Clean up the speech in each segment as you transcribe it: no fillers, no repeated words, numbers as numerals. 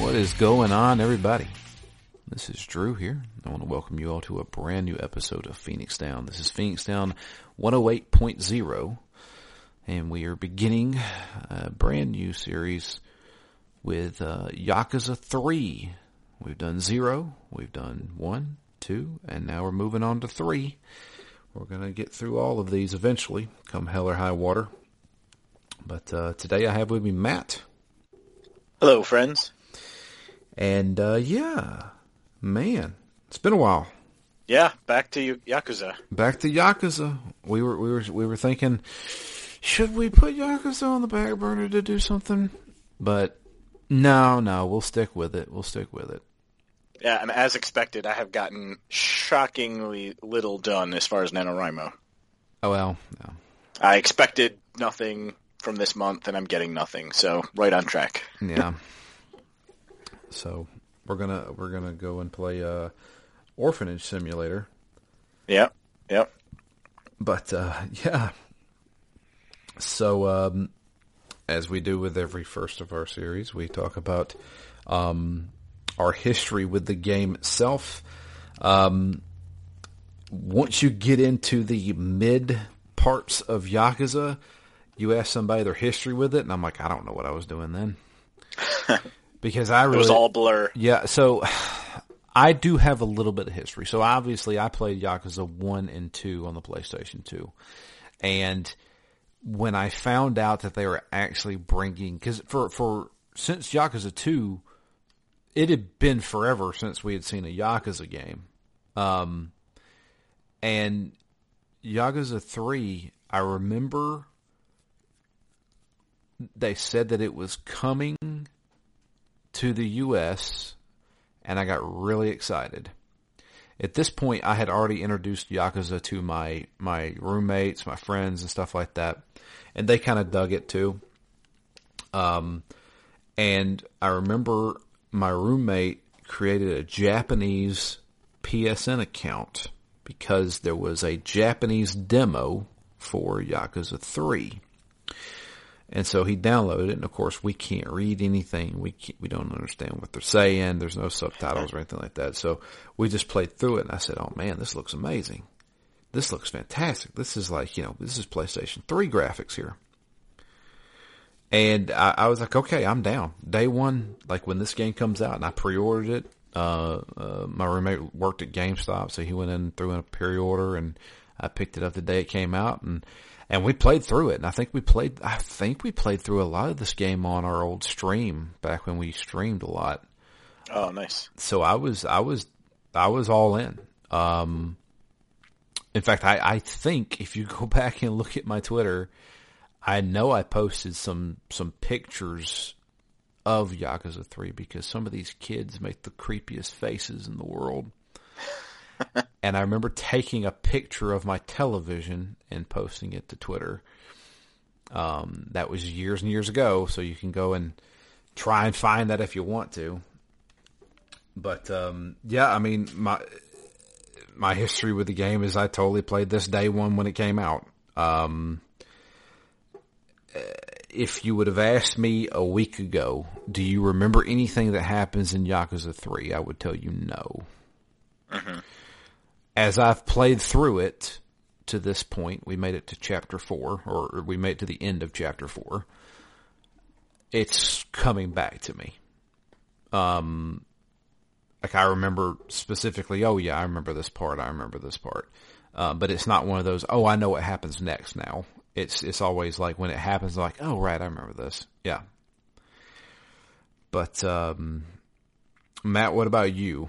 What is going on, everybody? This is Drew here. I want to welcome you all to a brand new episode of Phoenix Down. This is Phoenix Down 108.0, and we are beginning a brand new series with Yakuza 3. We've done 0, we've done 1, 2, and now we're moving on to 3. We're going to get through all of these eventually, come hell or high water. But today I have with me Matt. Hello, friends. And, man, it's been a while. Yeah, back to Yakuza. Back to Yakuza. We were thinking, should we put Yakuza on the back burner to do something? But no, we'll stick with it. Yeah, and as expected, I have gotten shockingly little done as far as NaNoWriMo. Oh, well, no. I expected nothing from this month, and I'm getting nothing, so right on track. Yeah. So we're gonna go and play Orphanage Simulator. Yep. But yeah. So as we do with every first of our series, we talk about our history with the game itself. Once you get into the mid parts of Yakuza, you ask somebody their history with it, and I'm like, I don't know what I was doing then. Because it was all blur. Yeah, so I do have a little bit of history. So obviously I played Yakuza 1 and 2 on the PlayStation 2. And when I found out that they were actually bringing... Because since Yakuza 2, it had been forever since we had seen a Yakuza game. And Yakuza 3, I remember they said that it was coming to the U.S., and I got really excited. At this point, I had already introduced Yakuza to my roommates, my friends, and stuff like that, and they kind of dug it too. And I remember my roommate created a Japanese PSN account because there was a Japanese demo for Yakuza 3. And so he downloaded it, and of course we can't read anything. We don't understand what they're saying. There's no subtitles or anything like that. So we just played through it, and I said, oh man, this looks amazing. This looks fantastic. This is like, this is PlayStation 3 graphics here. And I was like, okay, I'm down. Day one, like when this game comes out, and I pre-ordered it. My roommate worked at GameStop, so he went in and threw in a pre-order, and I picked it up the day it came out, and we played through it, and I think we played through a lot of this game on our old stream back when we streamed a lot. Oh, nice! So I was all in. In fact, I think if you go back and look at my Twitter, I know I posted some pictures of Yakuza 3 because some of these kids make the creepiest faces in the world. And I remember taking a picture of my television and posting it to Twitter. That was years and years ago, so you can go and try and find that if you want to. But, yeah, I mean, my history with the game is I totally played this day one when it came out. If you would have asked me a week ago, do you remember anything that happens in Yakuza 3? I would tell you no. Mm-hmm. As I've played through it to this point, we made it to chapter 4, or we made it to the end of chapter 4. It's coming back to me. Like I remember specifically, oh yeah, I remember this part, but it's not one of those, oh, I know what happens next now. It's always like when it happens, like, oh right, I remember this. Yeah. But, Matt, what about you?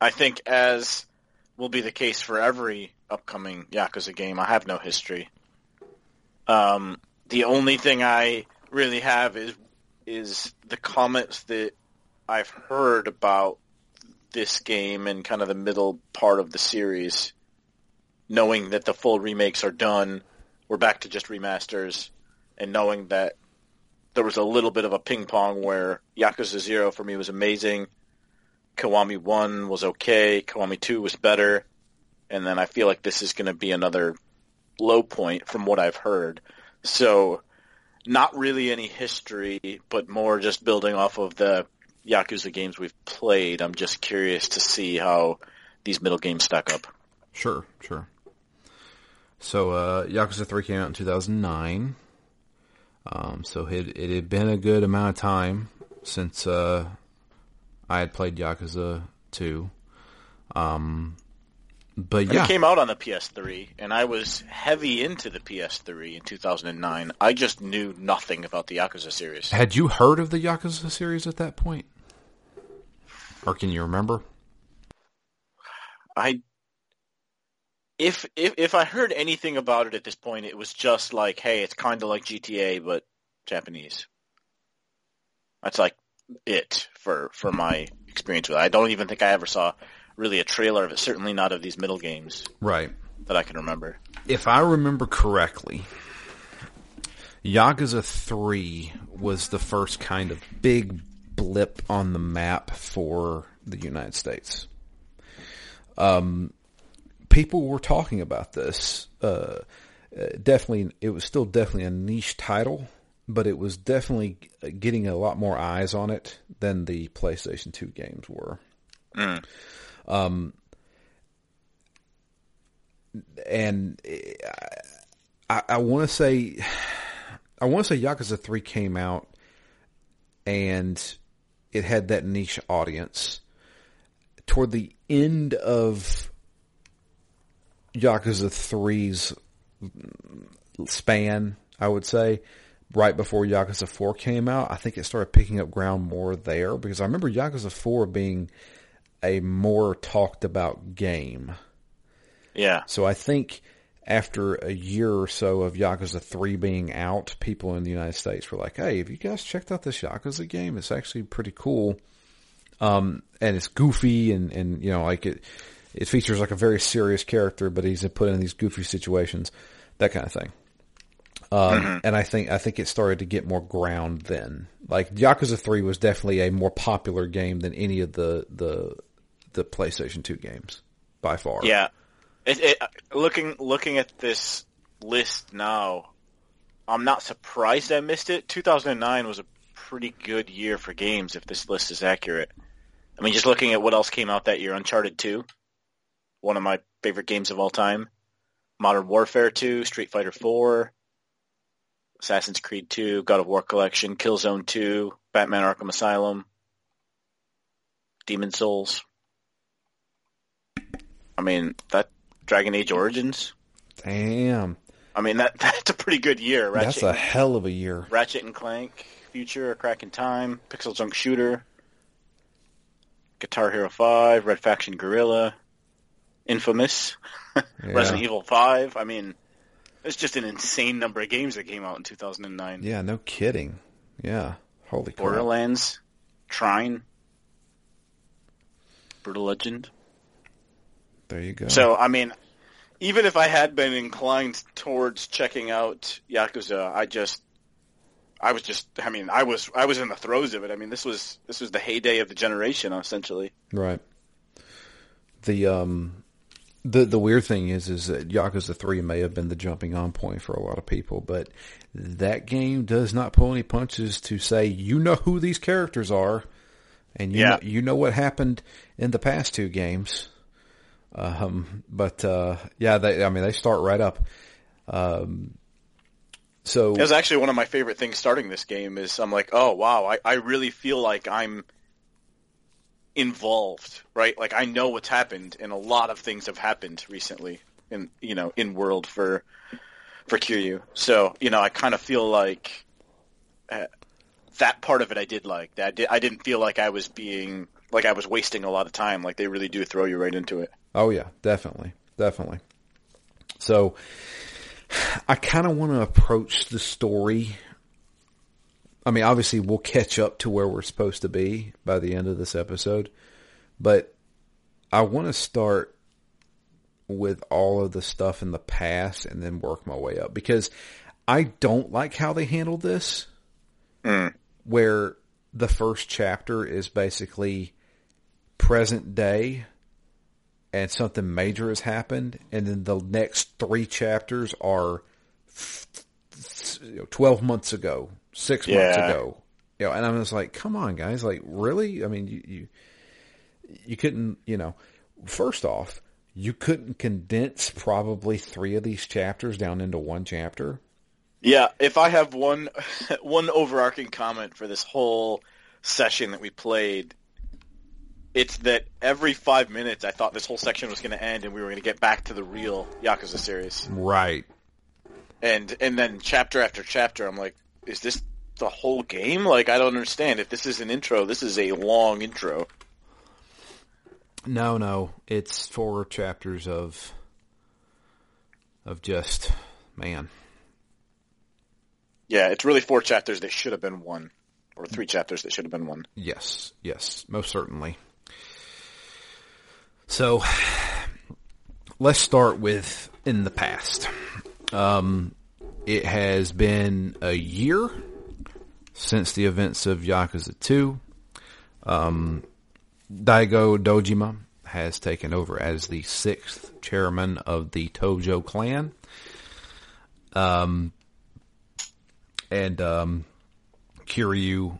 I think, as will be the case for every upcoming Yakuza game, I have no history. The only thing I really have is the comments that I've heard about this game and kind of the middle part of the series, knowing that the full remakes are done, we're back to just remasters, and knowing that there was a little bit of a ping-pong where Yakuza 0 for me was amazing, Kiwami 1 was okay, Kiwami 2 was better, and then I feel like this is going to be another low point from what I've heard. So not really any history, but more just building off of the Yakuza games we've played. I'm just curious to see how these middle games stack up. Sure, sure. So Yakuza 3 came out in 2009. So it had been a good amount of time since I had played Yakuza 2. But yeah. It came out on the PS3, and I was heavy into the PS3 in 2009. I just knew nothing about the Yakuza series. Had you heard of the Yakuza series at that point? Or can you remember? If I heard anything about it at this point, it was just like, hey, it's kind of like GTA, but Japanese. That's like it for my experience with it. I don't even think I ever saw really a trailer of it, certainly not of these middle games. Right. That I can remember. If I remember correctly, Yakuza 3 was the first kind of big blip on the map for the United States. People were talking about this. Definitely, it was still definitely a niche title, but it was definitely getting a lot more eyes on it than the PlayStation 2 games were. Mm. And I want to say Yakuza 3 came out, and it had that niche audience. Toward the end of Yakuza 3's span, I would say, right before Yakuza 4 came out, I think it started picking up ground more there, because I remember Yakuza 4 being a more talked about game. Yeah. So I think after a year or so of Yakuza 3 being out, people in the United States were like, hey, have you guys checked out this Yakuza game? It's actually pretty cool. And it's goofy and you know, like it features like a very serious character, but he's put in these goofy situations, that kind of thing. And I think it started to get more ground then. Like Yakuza 3 was definitely a more popular game than any of the PlayStation 2 games by far. Yeah. Looking at this list now, I'm not surprised I missed it. 2009 was a pretty good year for games if this list is accurate. I mean, just looking at what else came out that year, Uncharted 2, one of my favorite games of all time, Modern Warfare 2, Street Fighter 4, Assassin's Creed 2, God of War Collection, Killzone 2, Batman Arkham Asylum, Demon Souls. I mean, that Dragon Age Origins. Damn. I mean, that's a pretty good year. Ratchet, that's a hell of a year. Ratchet and Clank, Future, A Crack in Time, Pixel Junk Shooter, Guitar Hero 5, Red Faction Guerrilla, Infamous, yeah. Resident Evil 5. I mean, it's just an insane number of games that came out in 2009. Yeah, no kidding. Yeah, holy crap. Borderlands, Trine, Brutal Legend. There you go. So, I mean, even if I had been inclined towards checking out Yakuza, I was in the throes of it. I mean, this was the heyday of the generation, essentially. Right. The weird thing is that Yakuza 3 may have been the jumping on point for a lot of people, but that game does not pull any punches to say, you know who these characters are, and you know what happened in the past two games. They start right up. So it was actually one of my favorite things starting this game is I'm like, oh wow, I really feel like I'm involved, right? Like I know what's happened, and a lot of things have happened recently in world for Kiryu. So I kind of feel like that part of it I did like. I didn't feel like I was wasting a lot of time. Like they really do throw you right into it. Oh yeah, definitely. So I kind of want to approach the story. I mean, obviously we'll catch up to where we're supposed to be by the end of this episode, but I want to start with all of the stuff in the past and then work my way up, because I don't like how they handled this, where the first chapter is basically present day and something major has happened, and then the next three chapters are 12 months ago, 6 months ago. You know, and I'm just like, come on, guys. Like, really? I mean, you couldn't, you know, first off, you couldn't condense probably three of these chapters down into one chapter. Yeah, if I have one overarching comment for this whole session that we played, it's that every 5 minutes I thought this whole section was going to end and we were going to get back to the real Yakuza series. Right. And then chapter after chapter, I'm like, is this the whole game? Like, I don't understand. If this is an intro, this is a long intro. No. It's 4 chapters of just, man. Yeah, it's really 4 chapters that should have been one. Or 3 chapters that should have been one. Yes, most certainly. So, let's start with in the past. It has been a year since the events of Yakuza 2. Daigo Dojima has taken over as the 6th chairman of the Tojo clan. Kiryu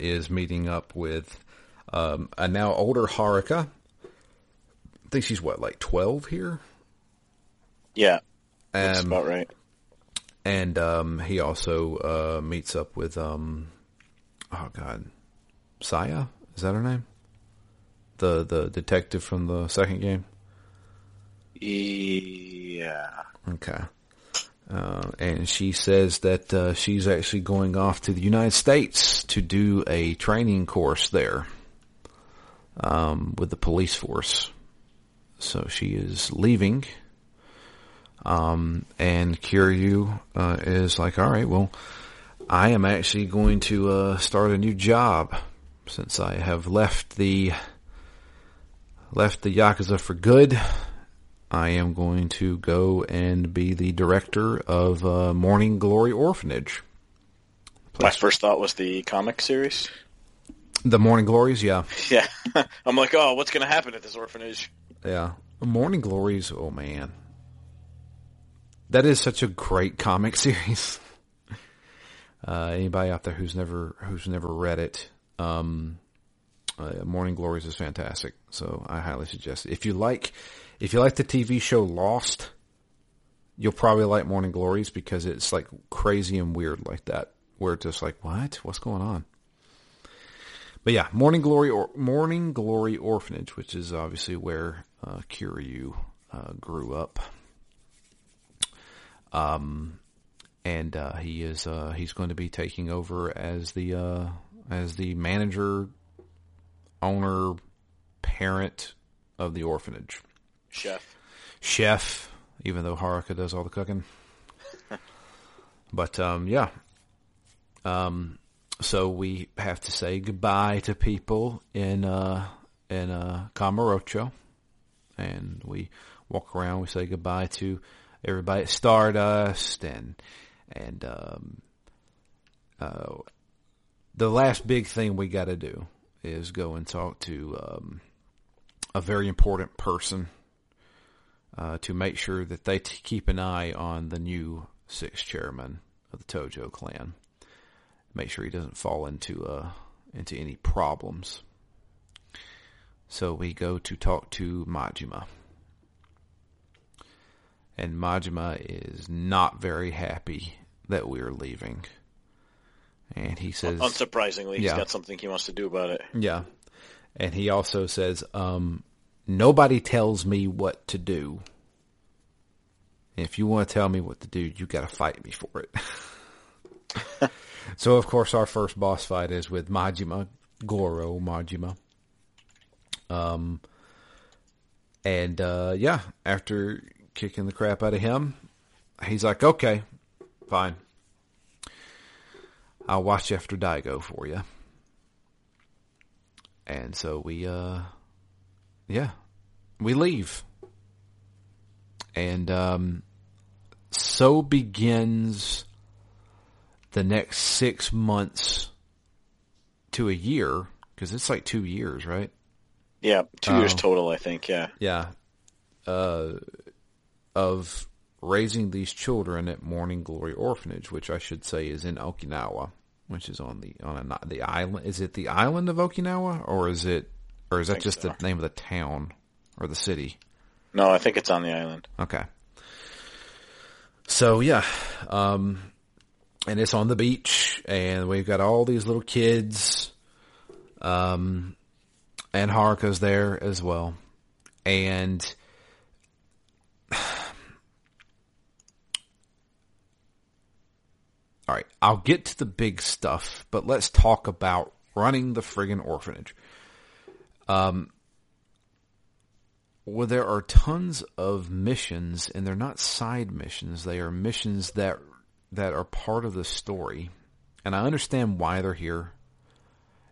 is meeting up with a now older Haruka. I think she's, like 12 here? Yeah, that's about right. And he also meets up with, Saya? Is that her name? The detective from the second game? Yeah. Okay. And she says that she's actually going off to the United States to do a training course there with the police force. So she is leaving. And Kiryu is like, all right, well, I am actually going to start a new job since I have left the Yakuza for good. I am going to go and be the director of Morning Glory Orphanage. My first thought was the comic series. The Morning Glories, yeah. Yeah. I'm like, oh, what's going to happen at this orphanage? Yeah. Morning Glories, oh man. That is such a great comic series. Anybody out there who's never read it, Morning Glories is fantastic. So I highly suggest it. If you like the TV show Lost, you'll probably like Morning Glories because it's like crazy and weird like that, where it's just like, what? What's going on? But yeah, Morning Glory Orphanage, which is obviously where Kiryu grew up. And he is he's going to be taking over as the manager, owner, parent of the orphanage. Chef, even though Haruka does all the cooking. But, yeah. So we have to say goodbye to people in Kamurocho. And we walk around, we say goodbye to everybody at Stardust and the last big thing we gotta do is go and talk to, a very important person. To make sure that they keep an eye on the new 6th chairman of the Tojo clan. Make sure he doesn't fall into any problems. So we go to talk to Majima. And Majima is not very happy that we're leaving. And he says... Unsurprisingly, he's got something he wants to do about it. Yeah. And he also says... Nobody tells me what to do. And if you want to tell me what to do, you got to fight me for it. So, of course, our first boss fight is with Majima, Goro Majima. After kicking the crap out of him, he's like, okay, fine. I'll watch after Daigo for you. And so we leave. And so begins the next 6 months to a year, because it's like 2 years, right? Yeah, 2 years total, I think, yeah. Yeah. Of raising these children at Morning Glory Orphanage, which I should say is in Okinawa, which is on the island. Is it the island of Okinawa, or is that just the name of the town or the city? No, I think it's on the island. Okay. So yeah, and it's on the beach, and we've got all these little kids, and Haruka's there as well, and all right, I'll get to the big stuff, but let's talk about running the friggin' orphanage. Well, there are tons of missions, and they're not side missions. They are missions that are part of the story. And I understand why they're here.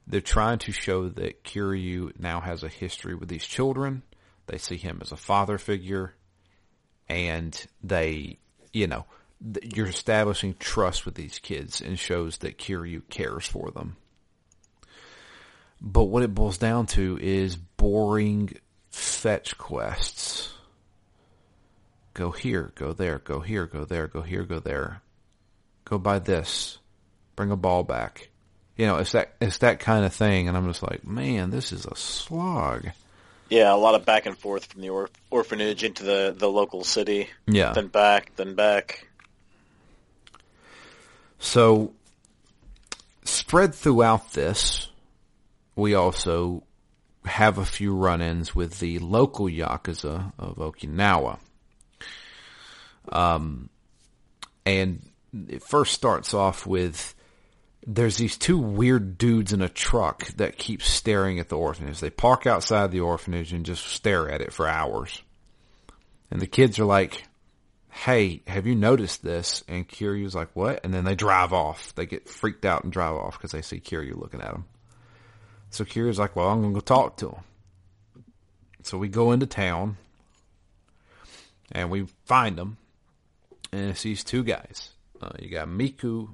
They're trying to show that Kiryu now has a history with these children. They see him as a father figure. And they, you're establishing trust with these kids, and shows that Kiryu cares for them. But what it boils down to is boring fetch quests. Go here, go there, go here, go there, go here, go there. Go buy this. Bring a ball back. It's that kind of thing, and I'm just like, man, this is a slog. Yeah, a lot of back and forth from the orphanage into the local city. Yeah. Then back. So, spread throughout this, we also have a few run-ins with the local Yakuza of Okinawa. And it first starts off with, there's these two weird dudes in a truck that keep staring at the orphanage. They park outside the orphanage and just stare at it for hours. And the kids are like, hey, have you noticed this? And Kiryu's like, what? And then they drive off. They get freaked out and drive off because they see Kiryu looking at them. So Kiryu's like, well, I'm going to go talk to him. So we go into town, and we find them, and it's these two guys. You got Mikio,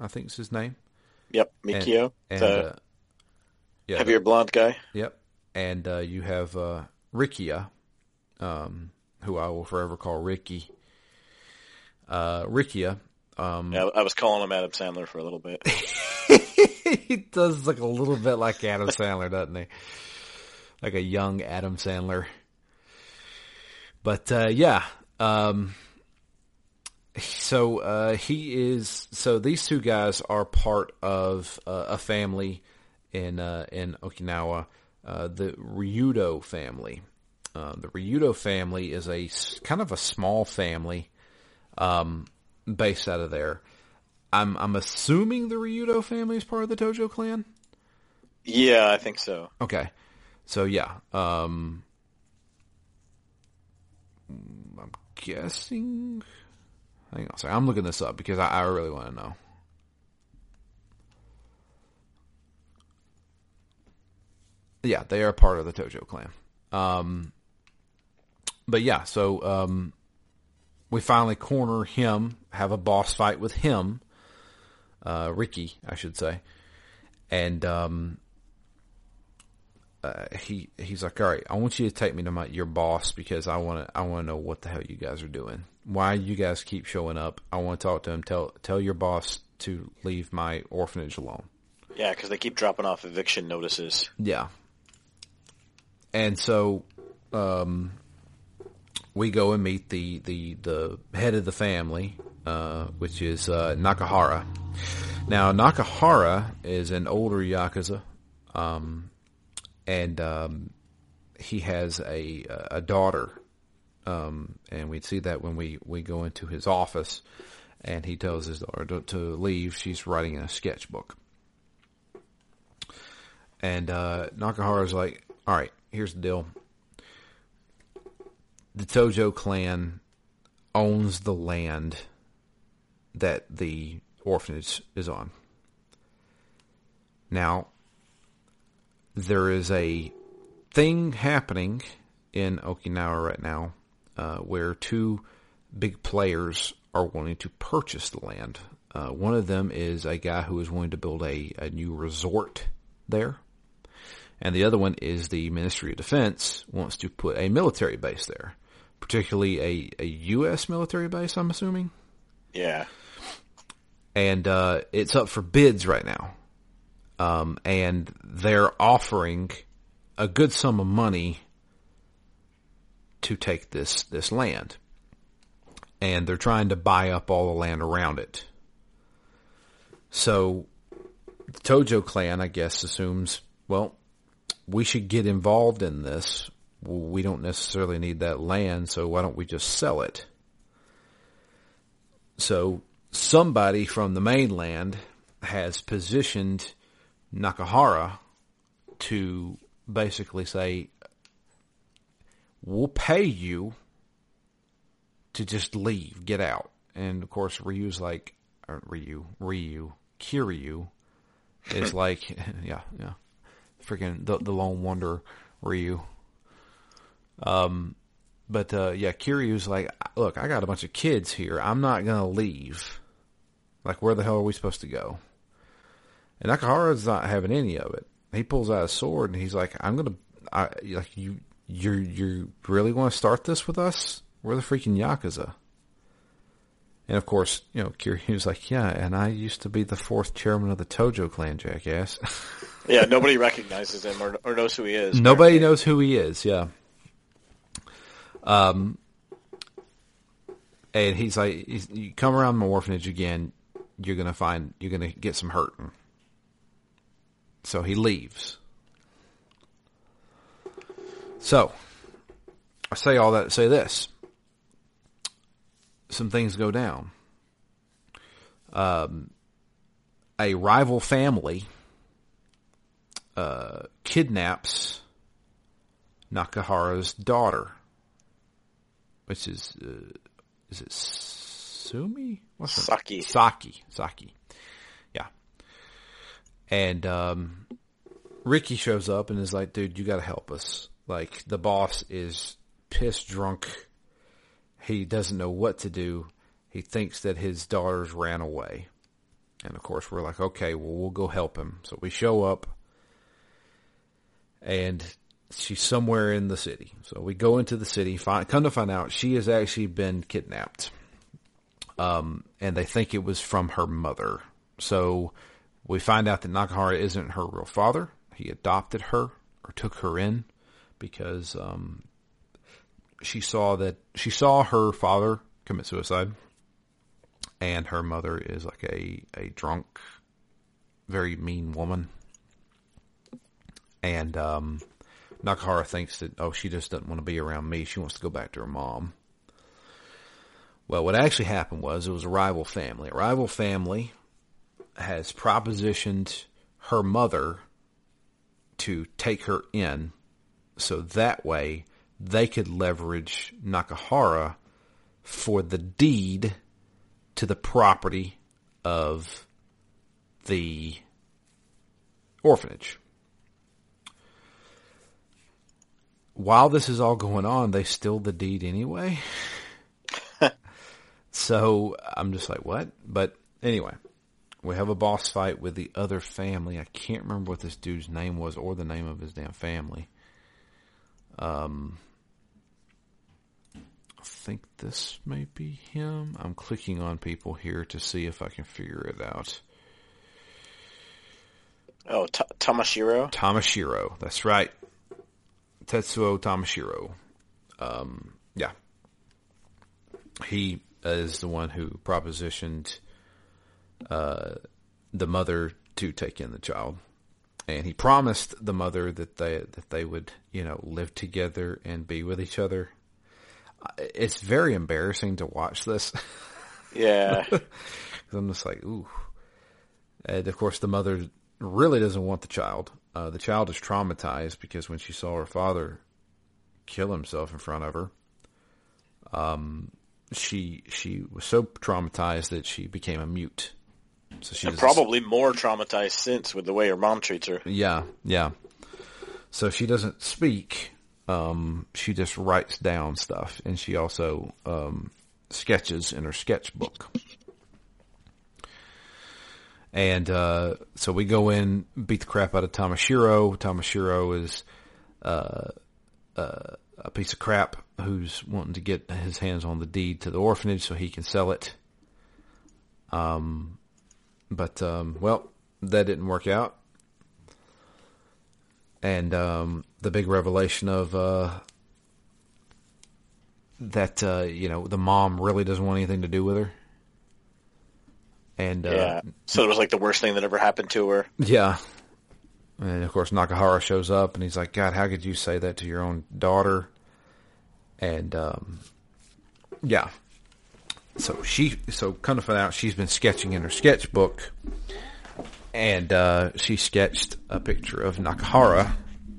I think is his name. Yep, Mikio. And yeah, heavier blonde guy. Yep. And you have Rikia, who I will forever call Ricky. Rikia. I was calling him Adam Sandler for a little bit. He does look a little bit like Adam Sandler, doesn't he? Like a young Adam Sandler. But, yeah. So these two guys are part of a family in Okinawa, the Ryudo family. The Ryudo family is a kind of a small family, based out of there. I'm assuming the Ryudo family is part of the Tojo clan? Yeah, I think so. Okay. So, yeah. I'm guessing... Hang on a second. I'm looking this up because I really want to know. Yeah, they are part of the Tojo clan. But, yeah, so... we finally corner him, have a boss fight with him, Ricky, I should say. And, he's like, all right, I want you to take me to your boss, because I want to know what the hell you guys are doing. Why you guys keep showing up. I want to talk to him. Tell your boss to leave my orphanage alone. Yeah. 'Cause they keep dropping off eviction notices. Yeah. And so, we go and meet the head of the family, which is Nakahara. Now, Nakahara is an older Yakuza, and he has a daughter. And we see that when we go into his office, and he tells his daughter to leave. She's writing in a sketchbook. And Nakahara's like, all right, here's the deal. The Tojo clan owns the land that the orphanage is on. Now, there is a thing happening in Okinawa right now where two big players are wanting to purchase the land. One of them is a guy who is wanting to build a new resort there. And the other one is the Ministry of Defense wants to put a military base there. particularly a U.S. military base, I'm assuming. Yeah. And it's up for bids right now. And they're offering a good sum of money to take this land. And they're trying to buy up all the land around it. So the Tojo clan, I guess, assumes, well, we should get involved in this. We don't necessarily need that land, so why don't we just sell it? So somebody from the mainland has positioned Nakahara to basically say, we'll pay you to just leave, get out. And of course, Kiryu is like, yeah. Freaking the lone wonder Ryu. Kiryu's like, look, I got a bunch of kids here. I'm not going to leave. Like, where the hell are we supposed to go? And Nakahara's not having any of it. He pulls out a sword and he's like, you really want to start this with us? We're the freaking Yakuza. And of course, Kiryu's like, yeah, and I used to be the fourth chairman of the Tojo clan, jackass. Yeah, nobody recognizes him or knows who he is. Nobody knows who he is, yeah. And he's like, you come around my orphanage again, you're going to get some hurting. So he leaves. So I say all that to say this. Some things go down. A rival family kidnaps Nakahara's daughter. Which is it Sumi? What's her name? Saki. Yeah. And Ricky shows up and is like, dude, you got to help us. Like, the boss is piss drunk. He doesn't know what to do. He thinks that his daughters ran away. And of course, we're like, okay, well, we'll go help him. So we show up. And she's somewhere in the city. So we go into the city, come to find out she has actually been kidnapped. And they think it was from her mother. So we find out that Nakahara isn't her real father. He adopted her or took her in because she saw her father commit suicide. And her mother is like a drunk, very mean woman. And Nakahara thinks that, oh, she just doesn't want to be around me. She wants to go back to her mom. Well, what actually happened was it was a rival family. A rival family has propositioned her mother to take her in so that way they could leverage Nakahara for the deed to the property of the orphanage. While this is all going on, they steal the deed anyway. So I'm just like, what? But anyway, we have a boss fight with the other family. I can't remember what this dude's name was or the name of his damn family. I think this may be him. I'm clicking on people here to see if I can figure it out. Oh, Tamashiro? Tamashiro, that's right. Tetsuo Tamashiro. Yeah. He is the one who propositioned the mother to take in the child. And he promised the mother that they would, live together and be with each other. It's very embarrassing to watch this. Yeah. 'Cause I'm just like, ooh. And of course the mother really doesn't want the child. The child is traumatized because when she saw her father kill himself in front of her, she was so traumatized that she became a mute. So she's probably more traumatized since with the way her mom treats her. Yeah, yeah. So she doesn't speak. She just writes down stuff, and she also sketches in her sketchbook. And so we go in, beat the crap out of Tamashiro. Tamashiro is a piece of crap who's wanting to get his hands on the deed to the orphanage so he can sell it. Well, that didn't work out. And the big revelation of the mom really doesn't want anything to do with her. And so it was like the worst thing that ever happened to her. Yeah. And of course Nakahara shows up and he's like, God, how could you say that to your own daughter? And so she kind of found out she's been sketching in her sketchbook, and she sketched a picture of Nakahara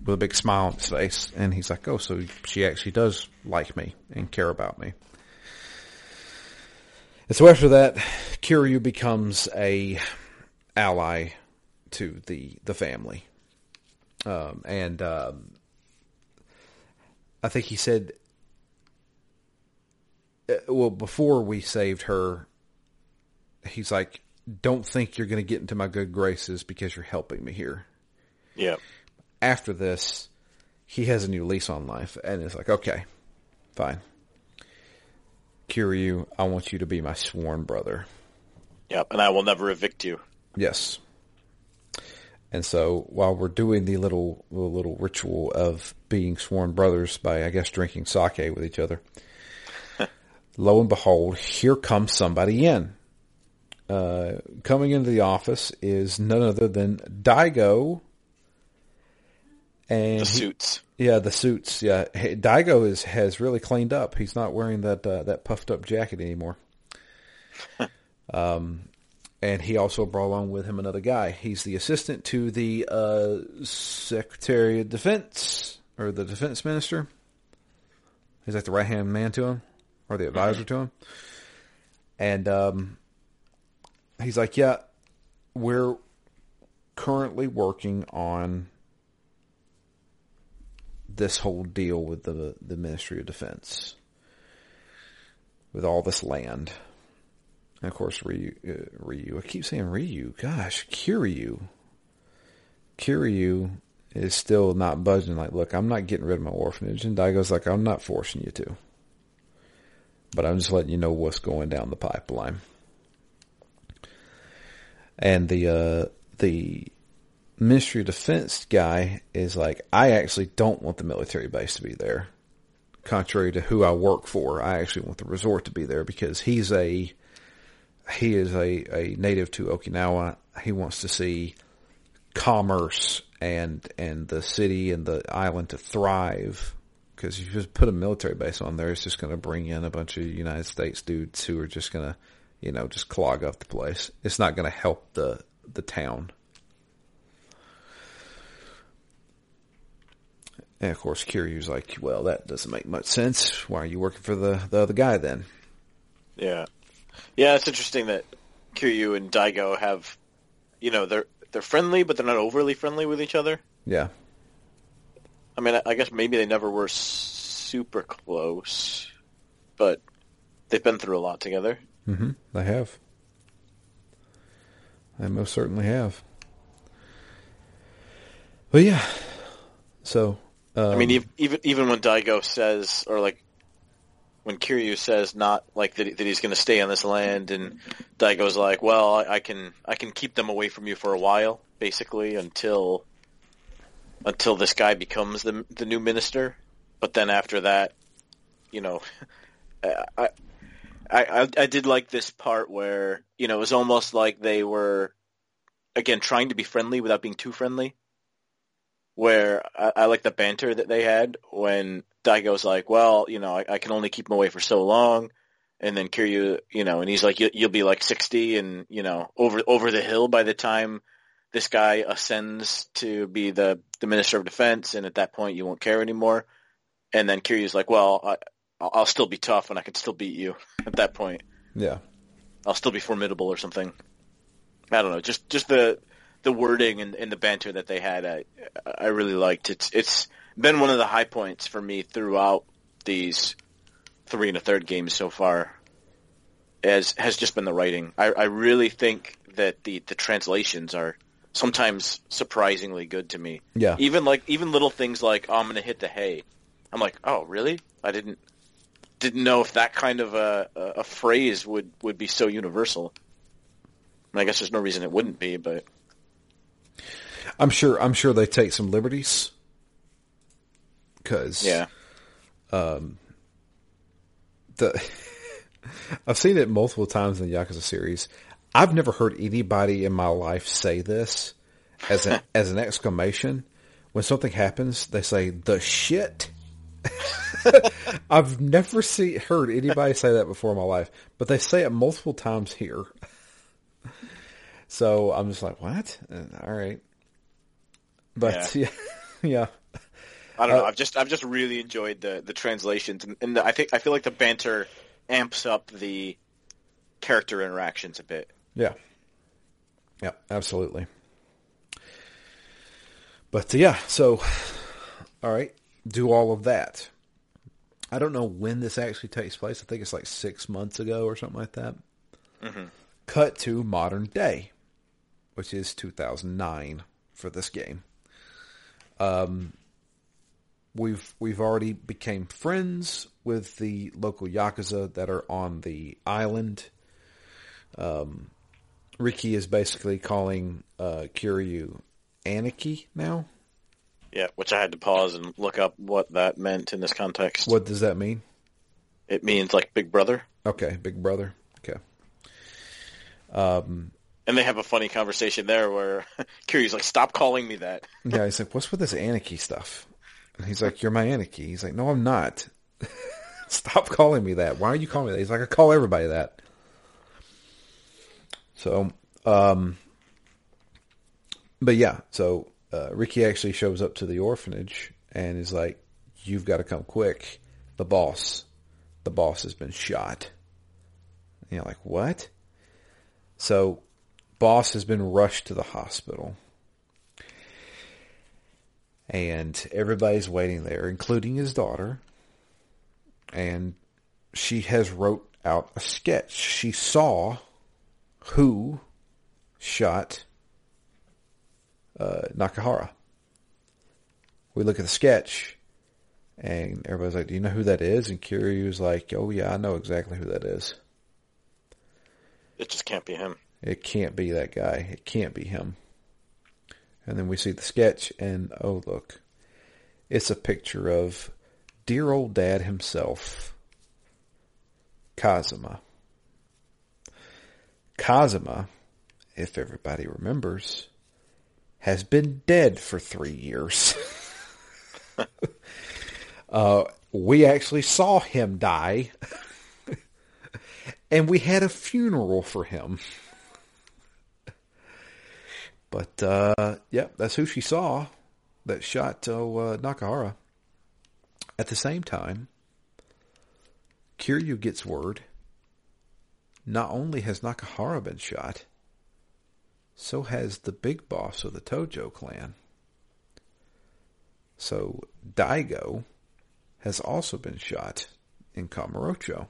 with a big smile on his face, and he's like, oh, so she actually does like me and care about me. And so after that, Kiryu becomes a ally to the family. I think he said, well, before we saved her, he's like, don't think you're going to get into my good graces because you're helping me here. Yeah. After this, he has a new lease on life, and it's like, okay, fine. Kiryu, I want you to be my sworn brother. Yep, and I will never evict you. Yes. And so while we're doing the little ritual of being sworn brothers by, I guess, drinking sake with each other, lo and behold, here comes somebody in. Coming into the office is none other than Daigo. And the suits. The suits. Yeah, Daigo has really cleaned up. He's not wearing that puffed up jacket anymore. And he also brought along with him another guy. He's the assistant to the Secretary of Defense, or the Defense Minister. He's like the right hand man to him, or the advisor to him. And he's like, yeah, we're currently working on this whole deal with the Ministry of Defense, with all this land. And of course, Ryu. I keep saying Ryu. Gosh, Kiryu. Kiryu is still not budging. Like, look, I'm not getting rid of my orphanage. And Daigo's like, I'm not forcing you to, but I'm just letting you know what's going down the pipeline. And the Ministry of Defense guy is like, I actually don't want the military base to be there. Contrary to who I work for, I actually want the resort to be there, because he is a native to Okinawa. He wants to see commerce and the city and the island to thrive. Because if you just put a military base on there, it's just going to bring in a bunch of United States dudes who are just going to, just clog up the place. It's not going to help the town. And of course, Kiryu's like, well, that doesn't make much sense. Why are you working for the other guy then? Yeah. Yeah, it's interesting that Kiryu and Daigo have, they're friendly, but they're not overly friendly with each other. Yeah. I mean, I guess maybe they never were super close, but they've been through a lot together. Mm-hmm. They have. They most certainly have. Well, yeah. So, I mean, even when Daigo says, or like when Kiryu says, not like that he's going to stay on this land, and Daigo's like, well, I can keep them away from you for a while, basically, until this guy becomes the new minister. But then after that, I did like this part where, it was almost like they were, again, trying to be friendly without being too friendly, where I like the banter that they had when Daigo's like, well, I can only keep him away for so long. And then Kiryu, and he's like, you'll be like 60 and, over the hill by the time this guy ascends to be the Minister of Defense, and at that point you won't care anymore. And then Kiryu's like, well, I'll still be tough and I can still beat you at that point. Yeah. I'll still be formidable or something. I don't know. Just the wording and the banter that they had, I really liked. It's been one of the high points for me throughout these 3 1/3 games so far, as has just been the writing. I really think that the translations are sometimes surprisingly good to me. Yeah. Even little things like, oh, I'm gonna hit the hay. I'm like, oh, really? I didn't know if that kind of a phrase would be so universal. I guess there's no reason it wouldn't be, but I'm sure they take some liberties, because I've seen it multiple times in the Yakuza series. I've never heard anybody in my life say this as an as an exclamation. When something happens, they say "the shit." I've never heard anybody say that before in my life, but they say it multiple times here. So I'm just like, what? All right, but yeah. I don't know. I've just really enjoyed the translations, and I feel like the banter amps up the character interactions a bit. Yeah, absolutely. But so all right, do all of that. I don't know when this actually takes place. I think it's like 6 months ago or something like that. Mm-hmm. Cut to modern day, which is 2009 for this game. We've already became friends with the local Yakuza that are on the island. Ricky is basically calling Kiryu Aniki now. Yeah, which I had to pause and look up what that meant in this context. What does that mean? It means like big brother. Okay, big brother. Okay. And they have a funny conversation there where Kiryu's like, stop calling me that. Yeah, he's like, what's with this Aniki stuff? And he's like, you're my Aniki. He's like, no, I'm not. Stop calling me that. Why are you calling me that? He's like, I call everybody that. So, but yeah, so Ricky actually shows up to the orphanage and is like, you've got to come quick. The boss has been shot. And you're like, what? So, boss has been rushed to the hospital. And everybody's waiting there, including his daughter. And she has wrote out a sketch. She saw who shot Nakahara. We look at the sketch, and everybody's like, do you know who that is? And Kiryu's like, oh yeah, I know exactly who that is. It just can't be him. It can't be that guy. It can't be him. And then we see the sketch, and oh look, it's a picture of dear old dad himself, Kazuma. Kazuma, if everybody remembers, has been dead for 3 years. We actually saw him die. And we had a funeral for him. But, yeah, that's who she saw that shot Nakahara. At the same time, Kiryu gets word. Not only has Nakahara been shot, so has the big boss of the Tojo clan. So, Daigo has also been shot in Kamurocho.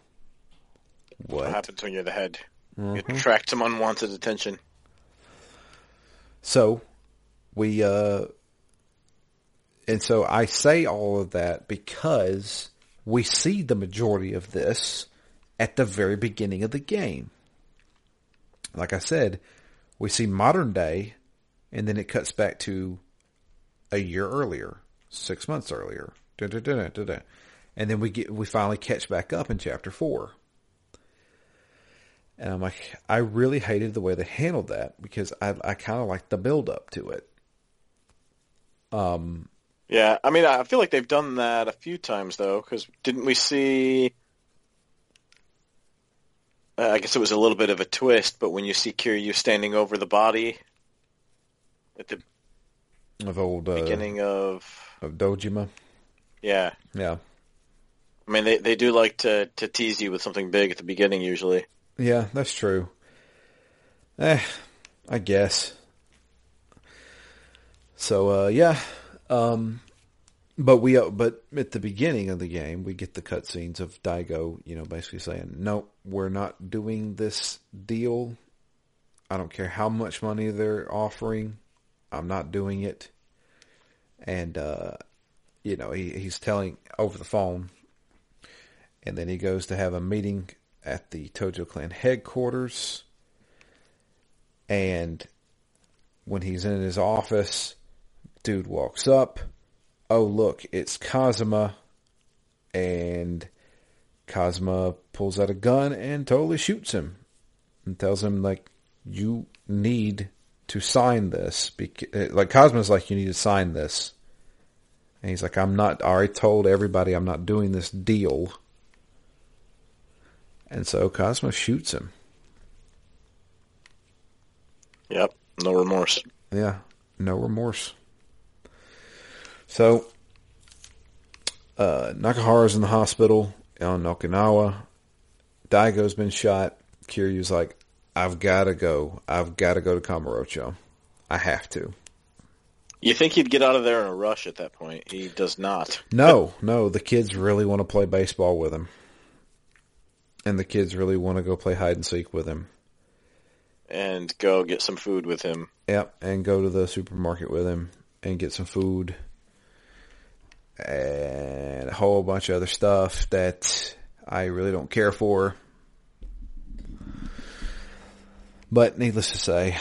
What happens when you're the head? Mm-hmm. You attract some unwanted attention. So, so I say all of that because we see the majority of this at the very beginning of the game. Like I said, we see modern day, and then it cuts back to a year earlier, 6 months earlier, and then we finally catch back up in chapter 4. And I'm like, I really hated the way they handled that because I kind of liked the build up to it. Yeah, I mean, I feel like they've done that a few times though, because didn't we see? I guess it was a little bit of a twist, but when you see Kiryu standing over the body at the beginning of Dojima, yeah. I mean, they do like to tease you with something big at the beginning usually. Yeah, that's true. I guess. So, but at the beginning of the game, we get the cutscenes of Daigo, basically saying, "Nope, we're not doing this deal. I don't care how much money they're offering. I'm not doing it." And he's telling over the phone. And then he goes to have a meeting at the Tojo clan headquarters. And when he's in his office, dude walks up. Oh, look, it's Kazuma. And Kazuma pulls out a gun and totally shoots him. And tells him, like, you need to sign this. Like, Cosmo's like, you need to sign this. And he's like, I already told everybody I'm not doing this deal. And so Cosmo shoots him. Yep. No remorse. Yeah. No remorse. So, Nakahara's in the hospital on Okinawa. Daigo's been shot. Kiryu's like, I've got to go. I've got to go to Kamurocho. I have to. You think he'd get out of there in a rush at that point. He does not. No. The kids really want to play baseball with him. And the kids really want to go play hide and seek with him. And go get some food with him. Yep, and go to the supermarket with him and get some food. And a whole bunch of other stuff that I really don't care for. But needless to say,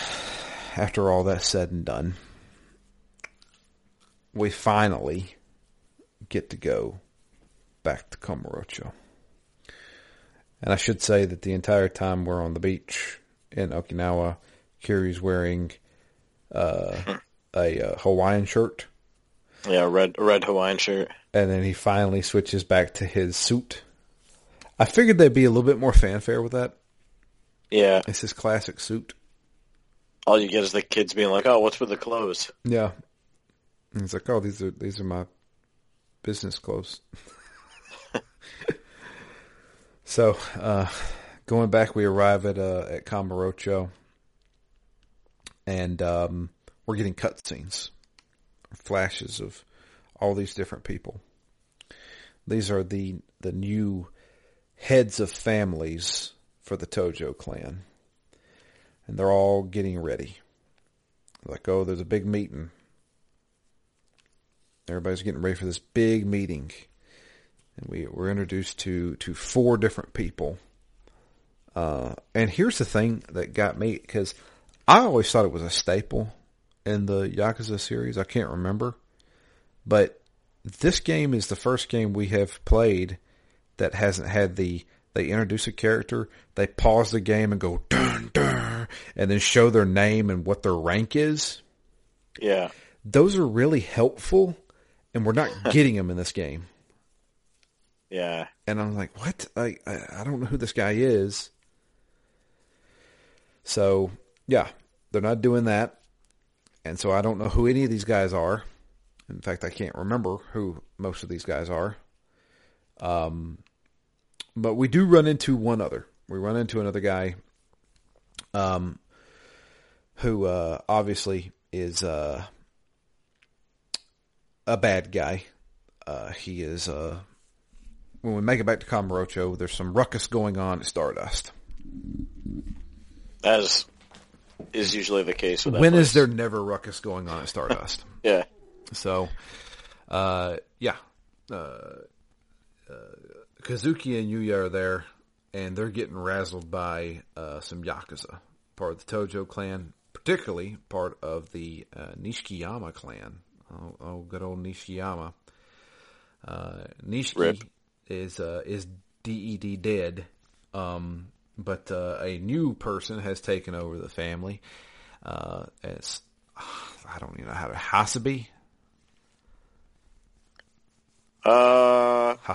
after all that's said and done, we finally get to go back to Kamurocho. And I should say that the entire time we're on the beach in Okinawa, Kiryu's wearing a Hawaiian shirt. Yeah, a red Hawaiian shirt. And then he finally switches back to his suit. I figured there'd be a little bit more fanfare with that. Yeah. It's his classic suit. All you get is the kids being like, oh, what's with the clothes? Yeah. And it's like, oh, these are my business clothes. So, going back, we arrive at Kamurocho. And we're getting cutscenes. Flashes of all these different people. These are the new heads of families for the Tojo clan. And they're all getting ready. Like, oh, there's a big meeting. Everybody's getting ready for this big meeting. And we're introduced to four different people. And here's the thing that got me, because I always thought it was a staple in the Yakuza series. I can't remember. But this game is the first game we have played that hasn't had the... They introduce a character, they pause the game and go, dun, dun, and then show their name and what their rank is. Yeah. Those are really helpful, and we're not getting them in this game. Yeah. And I'm like, what? I don't know who this guy is. So, yeah, they're not doing that. And so I don't know who any of these guys are. In fact, I can't remember who most of these guys are. But we do run into one other. We run into another guy who obviously is a bad guy. He is... when we make it back to Kamurocho, there's some ruckus going on at Stardust. As is usually the case with that When place. Is there never ruckus going on at Stardust? Yeah. So, yeah. Kazuki and Yuya are there, and they're getting razzled by some Yakuza, part of the Tojo clan, particularly part of the Nishikiyama clan. Oh, good old Nishikiyama. Nishiki Rip. Is DED dead, but a new person has taken over the family. It's, I don't even know how to... Hasebe?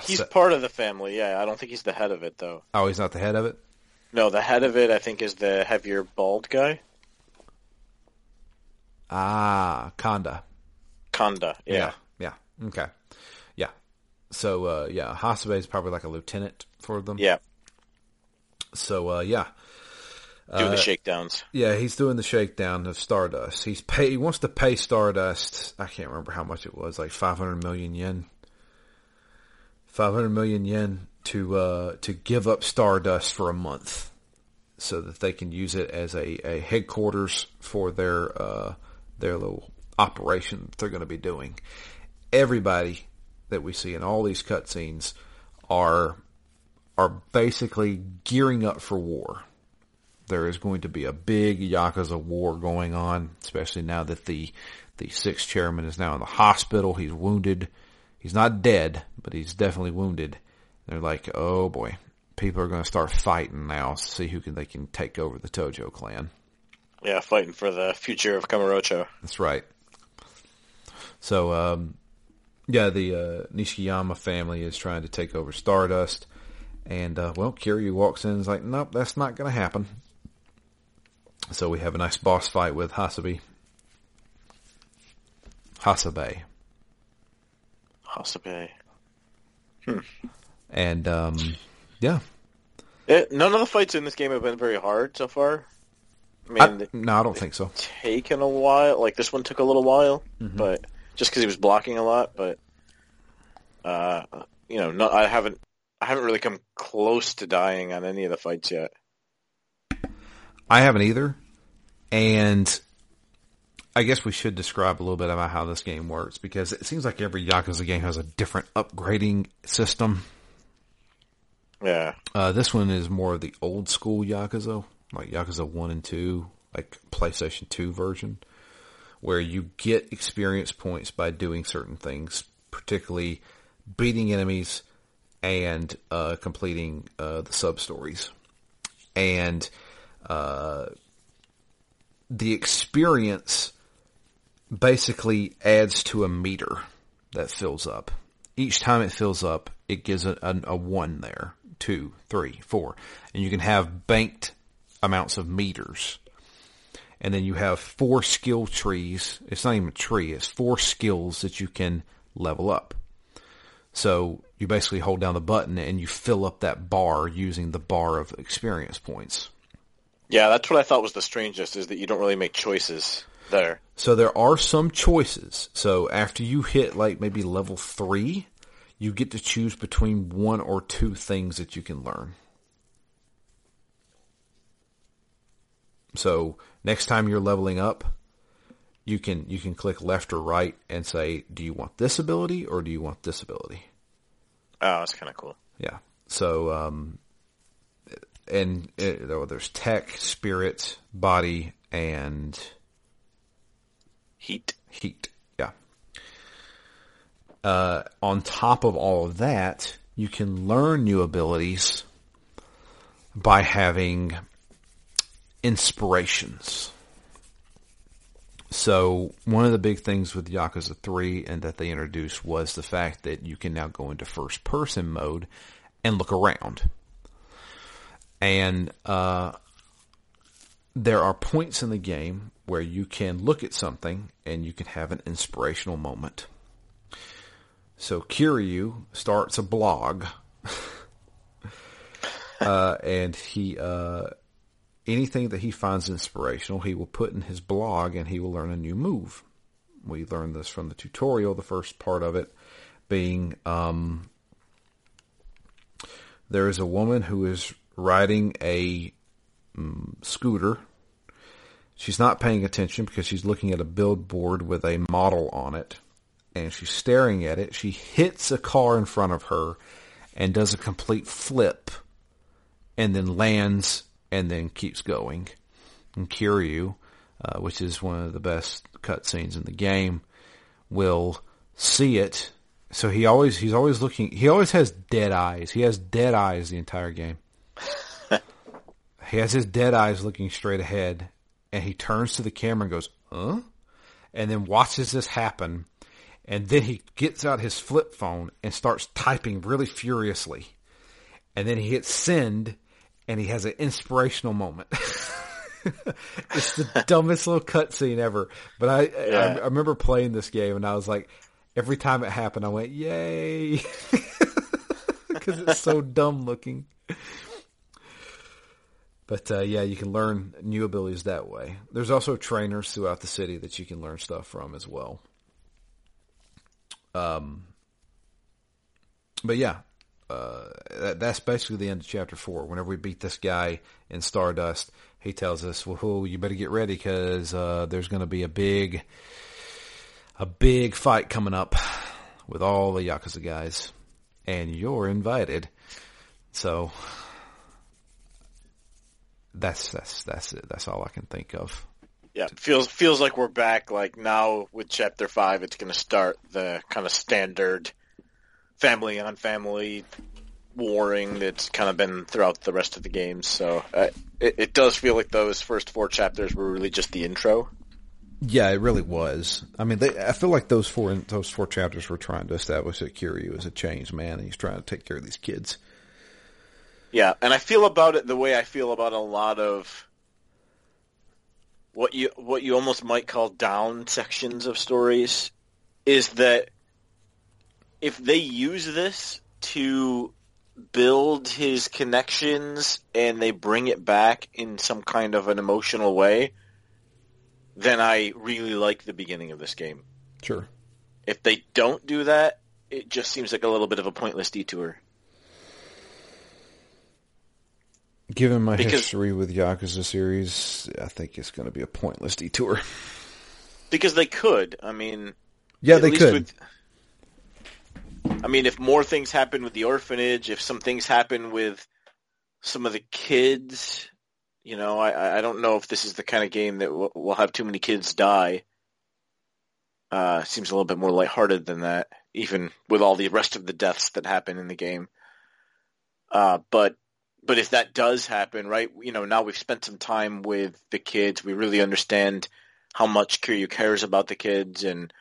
He's part of the family, yeah. I don't think he's the head of it, though. Oh, he's not the head of it? No, the head of it, I think, is the heavier bald guy. Ah, Kanda, yeah. Yeah, okay. Yeah. So, yeah, Hasebe is probably like a lieutenant for them. Yeah. So, yeah. Doing the shakedowns. Yeah, he's doing the shakedown of Stardust. He wants to pay Stardust, I can't remember how much it was, like 500 million yen. 500 million yen to give up Stardust for a month so that they can use it as a headquarters for their little operation that they're going to be doing. Everybody that we see in all these cutscenes are basically gearing up for war. There is going to be a big Yakuza war going on, especially now that the sixth chairman is now in the hospital. He's wounded. He's not dead, but he's definitely wounded. They're like, oh boy, people are going to start fighting now. See who they can take over the Tojo clan. Yeah, fighting for the future of Kamurocho. That's right. So, the Nishiyama family is trying to take over Stardust. And, Kiryu walks in and is like, nope, that's not going to happen. So we have a nice boss fight with Hasebe. And, yeah. None of the fights in this game have been very hard so far. I mean, I don't think so. It's taken a while. Like, this one took a little while, but just because he was blocking a lot. But, I haven't really come close to dying on any of the fights yet. I haven't either. And I guess we should describe a little bit about how this game works, because it seems like every Yakuza game has a different upgrading system. Yeah. This one is more of the old school Yakuza, like Yakuza 1 and 2, like PlayStation 2 version, where you get experience points by doing certain things, particularly beating enemies, and completing the sub-stories. And the experience basically adds to a meter that fills up. Each time it fills up, it gives a 1 there, 2, 3, 4. And you can have banked amounts of meters. And then you have 4 skill trees. It's not even a tree. It's 4 skills that you can level up. So you basically hold down the button and you fill up that bar using the bar of experience points. Yeah, that's what I thought was the strangest, is that you don't really make choices there. So there are some choices. So after you hit like maybe level 3, you get to choose between 1 or 2 things that you can learn. So next time you're leveling up, you can click left or right and say, do you want this ability or do you want this ability? Oh, that's kind of cool. Yeah. So, there's tech, spirit, body, and heat. Yeah. On top of all of that, you can learn new abilities by having inspirations. So one of the big things with Yakuza 3 and that they introduced was the fact that you can now go into first person mode and look around. And there are points in the game where you can look at something and you can have an inspirational moment. So Kiryu starts a blog and he... anything that he finds inspirational, he will put in his blog and he will learn a new move. We learned this from the tutorial, the first part of it being there is a woman who is riding a scooter. She's not paying attention because she's looking at a billboard with a model on it and she's staring at it. She hits a car in front of her and does a complete flip and then lands and then keeps going. And Kiryu, which is one of the best cutscenes in the game, will see it. So he's always looking. He always has dead eyes. He has dead eyes the entire game. He has his dead eyes looking straight ahead. And he turns to the camera and goes, huh? And then watches this happen. And then he gets out his flip phone and starts typing really furiously. And then he hits send. And he has an inspirational moment. It's the dumbest little cutscene ever. But I remember playing this game and I was like, every time it happened, I went, yay. Because it's so dumb looking. But you can learn new abilities that way. There's also trainers throughout the city that you can learn stuff from as well. But yeah. That's basically the end of chapter 4. Whenever we beat this guy in Stardust, he tells us, "Well, you better get ready because there's going to be a big fight coming up with all the Yakuza guys, and you're invited. So that's all I can think of. Yeah, feels like we're back. Like now with Chapter 5, it's going to start the kind of standard family on family warring that's kind of been throughout the rest of the games. So it does feel like those first four chapters were really just the intro. Yeah, it really was. I mean, I feel like those four chapters were trying to establish that Kiryu is a changed man, and he's trying to take care of these kids. Yeah, and I feel about it the way I feel about a lot of what you almost might call down sections of stories, is that if they use this to build his connections and they bring it back in some kind of an emotional way, then I really like the beginning of this game. Sure. If they don't do that, it just seems like a little bit of a pointless detour. Given my history with Yakuza series, I think it's going to be a pointless detour. Because they could. I mean... Yeah, they could. If more things happen with the orphanage, if some things happen with some of the kids... You know, I don't know if this is the kind of game that will have too many kids die. Seems a little bit more lighthearted than that, even with all the rest of the deaths that happen in the game. But if that does happen, right, you know, now we've spent some time with the kids. We really understand how much Kiryu cares about the kids and,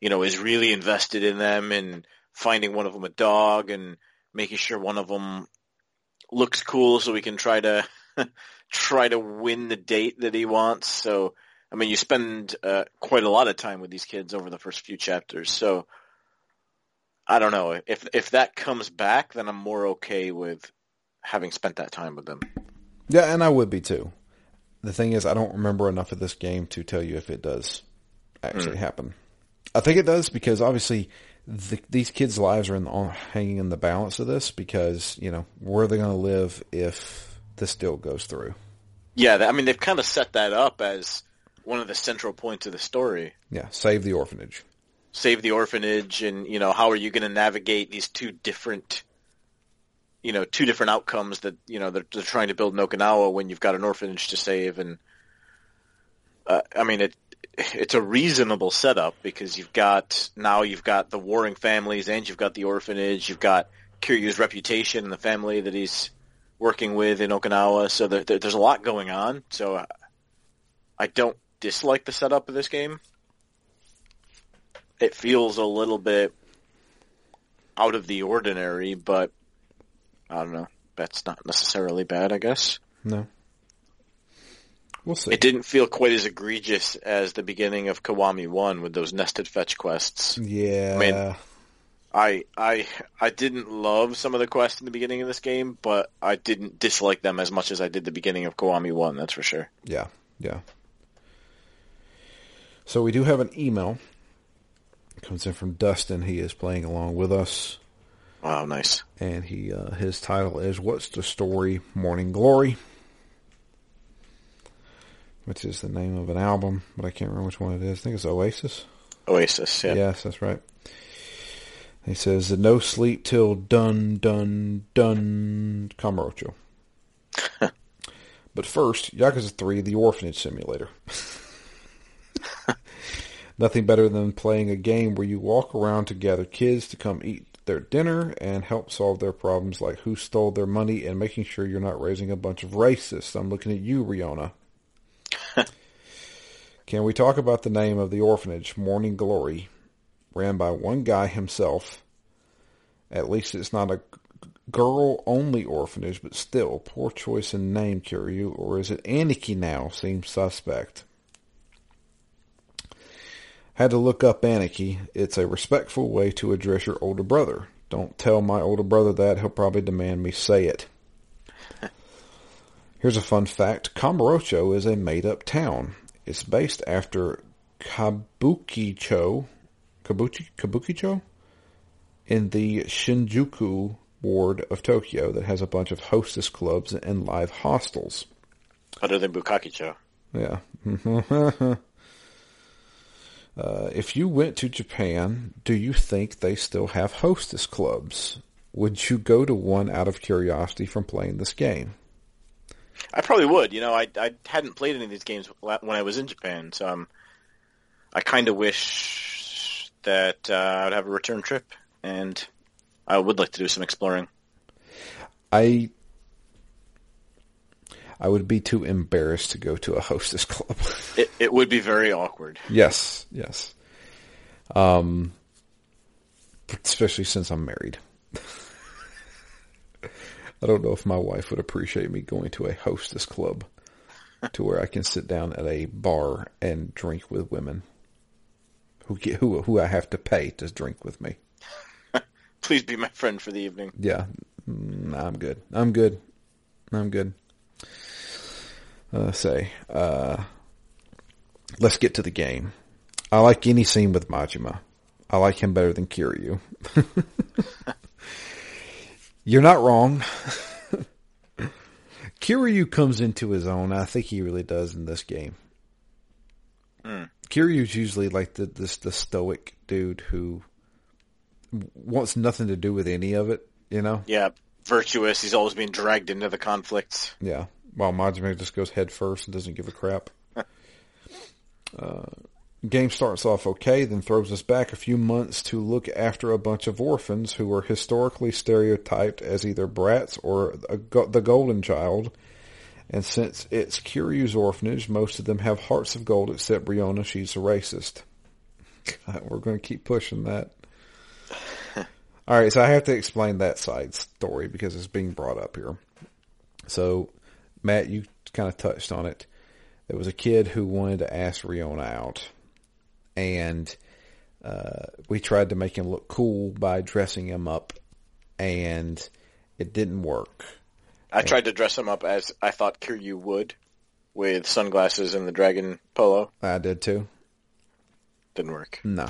you know, is really invested in them and finding one of them a dog and making sure one of them looks cool so we can try to win the date that he wants. So, I mean, you spend quite a lot of time with these kids over the first few chapters. So, I don't know. If that comes back, then I'm more okay with having spent that time with them. Yeah, and I would be too. The thing is, I don't remember enough of this game to tell you if it does actually happen. I think it does because obviously these kids' lives are hanging in the balance of this because, you know, where are they going to live if... this still goes through. Yeah, they've kind of set that up as one of the central points of the story. Yeah, save the orphanage. Save the orphanage, and, you know, how are you going to navigate these two different outcomes that, you know, they're trying to build in Okinawa when you've got an orphanage to save, and it's a reasonable setup because you've got the warring families and you've got the orphanage, you've got Kiryu's reputation and the family that he's working with in Okinawa, so there's a lot going on. So I don't dislike the setup of this game. It feels a little bit out of the ordinary, but I don't know. That's not necessarily bad, I guess. No. We'll see. It didn't feel quite as egregious as the beginning of Kiwami 1 with those nested fetch quests. Yeah. I didn't love some of the quests in the beginning of this game, but I didn't dislike them as much as I did the beginning of Kiwami 1, that's for sure. Yeah. So we do have an email. It comes in from Dustin. He is playing along with us. Wow, nice. And he his title is What's the Story, Morning Glory? Which is the name of an album, but I can't remember which one it is. I think it's Oasis. Oasis, yeah. Yes, that's right. He says, no sleep till dun, dun, dun, Kamurocho. But first, Yakuza 3, the Orphanage Simulator. Nothing better than playing a game where you walk around to gather kids to come eat their dinner and help solve their problems like who stole their money and making sure you're not raising a bunch of racists. I'm looking at you, Riona. Can we talk about the name of the orphanage, Morning Glory? Ran by one guy himself. At least it's not a girl-only orphanage, but still, poor choice in name, Kiryu, or is it Aniki now? Seems suspect. Had to look up Aniki. It's a respectful way to address your older brother. Don't tell my older brother that. He'll probably demand me say it. Here's a fun fact. Kamurocho is a made-up town. It's based after Kabuki-cho... Kabuki-cho in the Shinjuku ward of Tokyo that has a bunch of hostess clubs and live hostels. Other than Bukkake-cho. Yeah. If you went to Japan, do you think they still have hostess clubs? Would you go to one out of curiosity from playing this game? I probably would. You know, I hadn't played any of these games when I was in Japan, so I kind of wish that I would have a return trip, and I would like to do some exploring. I would be too embarrassed to go to a hostess club. It would be very awkward. Yes. Especially since I'm married. I don't know if my wife would appreciate me going to a hostess club to where I can sit down at a bar and drink with women who I have to pay to drink with me. Please be my friend for the evening. Yeah. I'm good. Let's get to the game. I like any scene with Majima. I like him better than Kiryu. You're not wrong. Kiryu comes into his own. I think he really does in this game. Mm. Kiryu's usually like the stoic dude who wants nothing to do with any of it, you know? Yeah, virtuous. He's always being dragged into the conflicts. Yeah, while Majima just goes head first and doesn't give a crap. Game starts off okay, then throws us back a few months to look after a bunch of orphans who were historically stereotyped as either brats or the golden child. And since it's Kiryu's orphanage, most of them have hearts of gold except Riona. She's a racist. God, we're going to keep pushing that. All right, so I have to explain that side story because it's being brought up here. So, Matt, you kind of touched on it. There was a kid who wanted to ask Riona out. And we tried to make him look cool by dressing him up, and it didn't work. I tried to dress him up as I thought Kiryu would, with sunglasses and the dragon polo. I did too. Didn't work. No.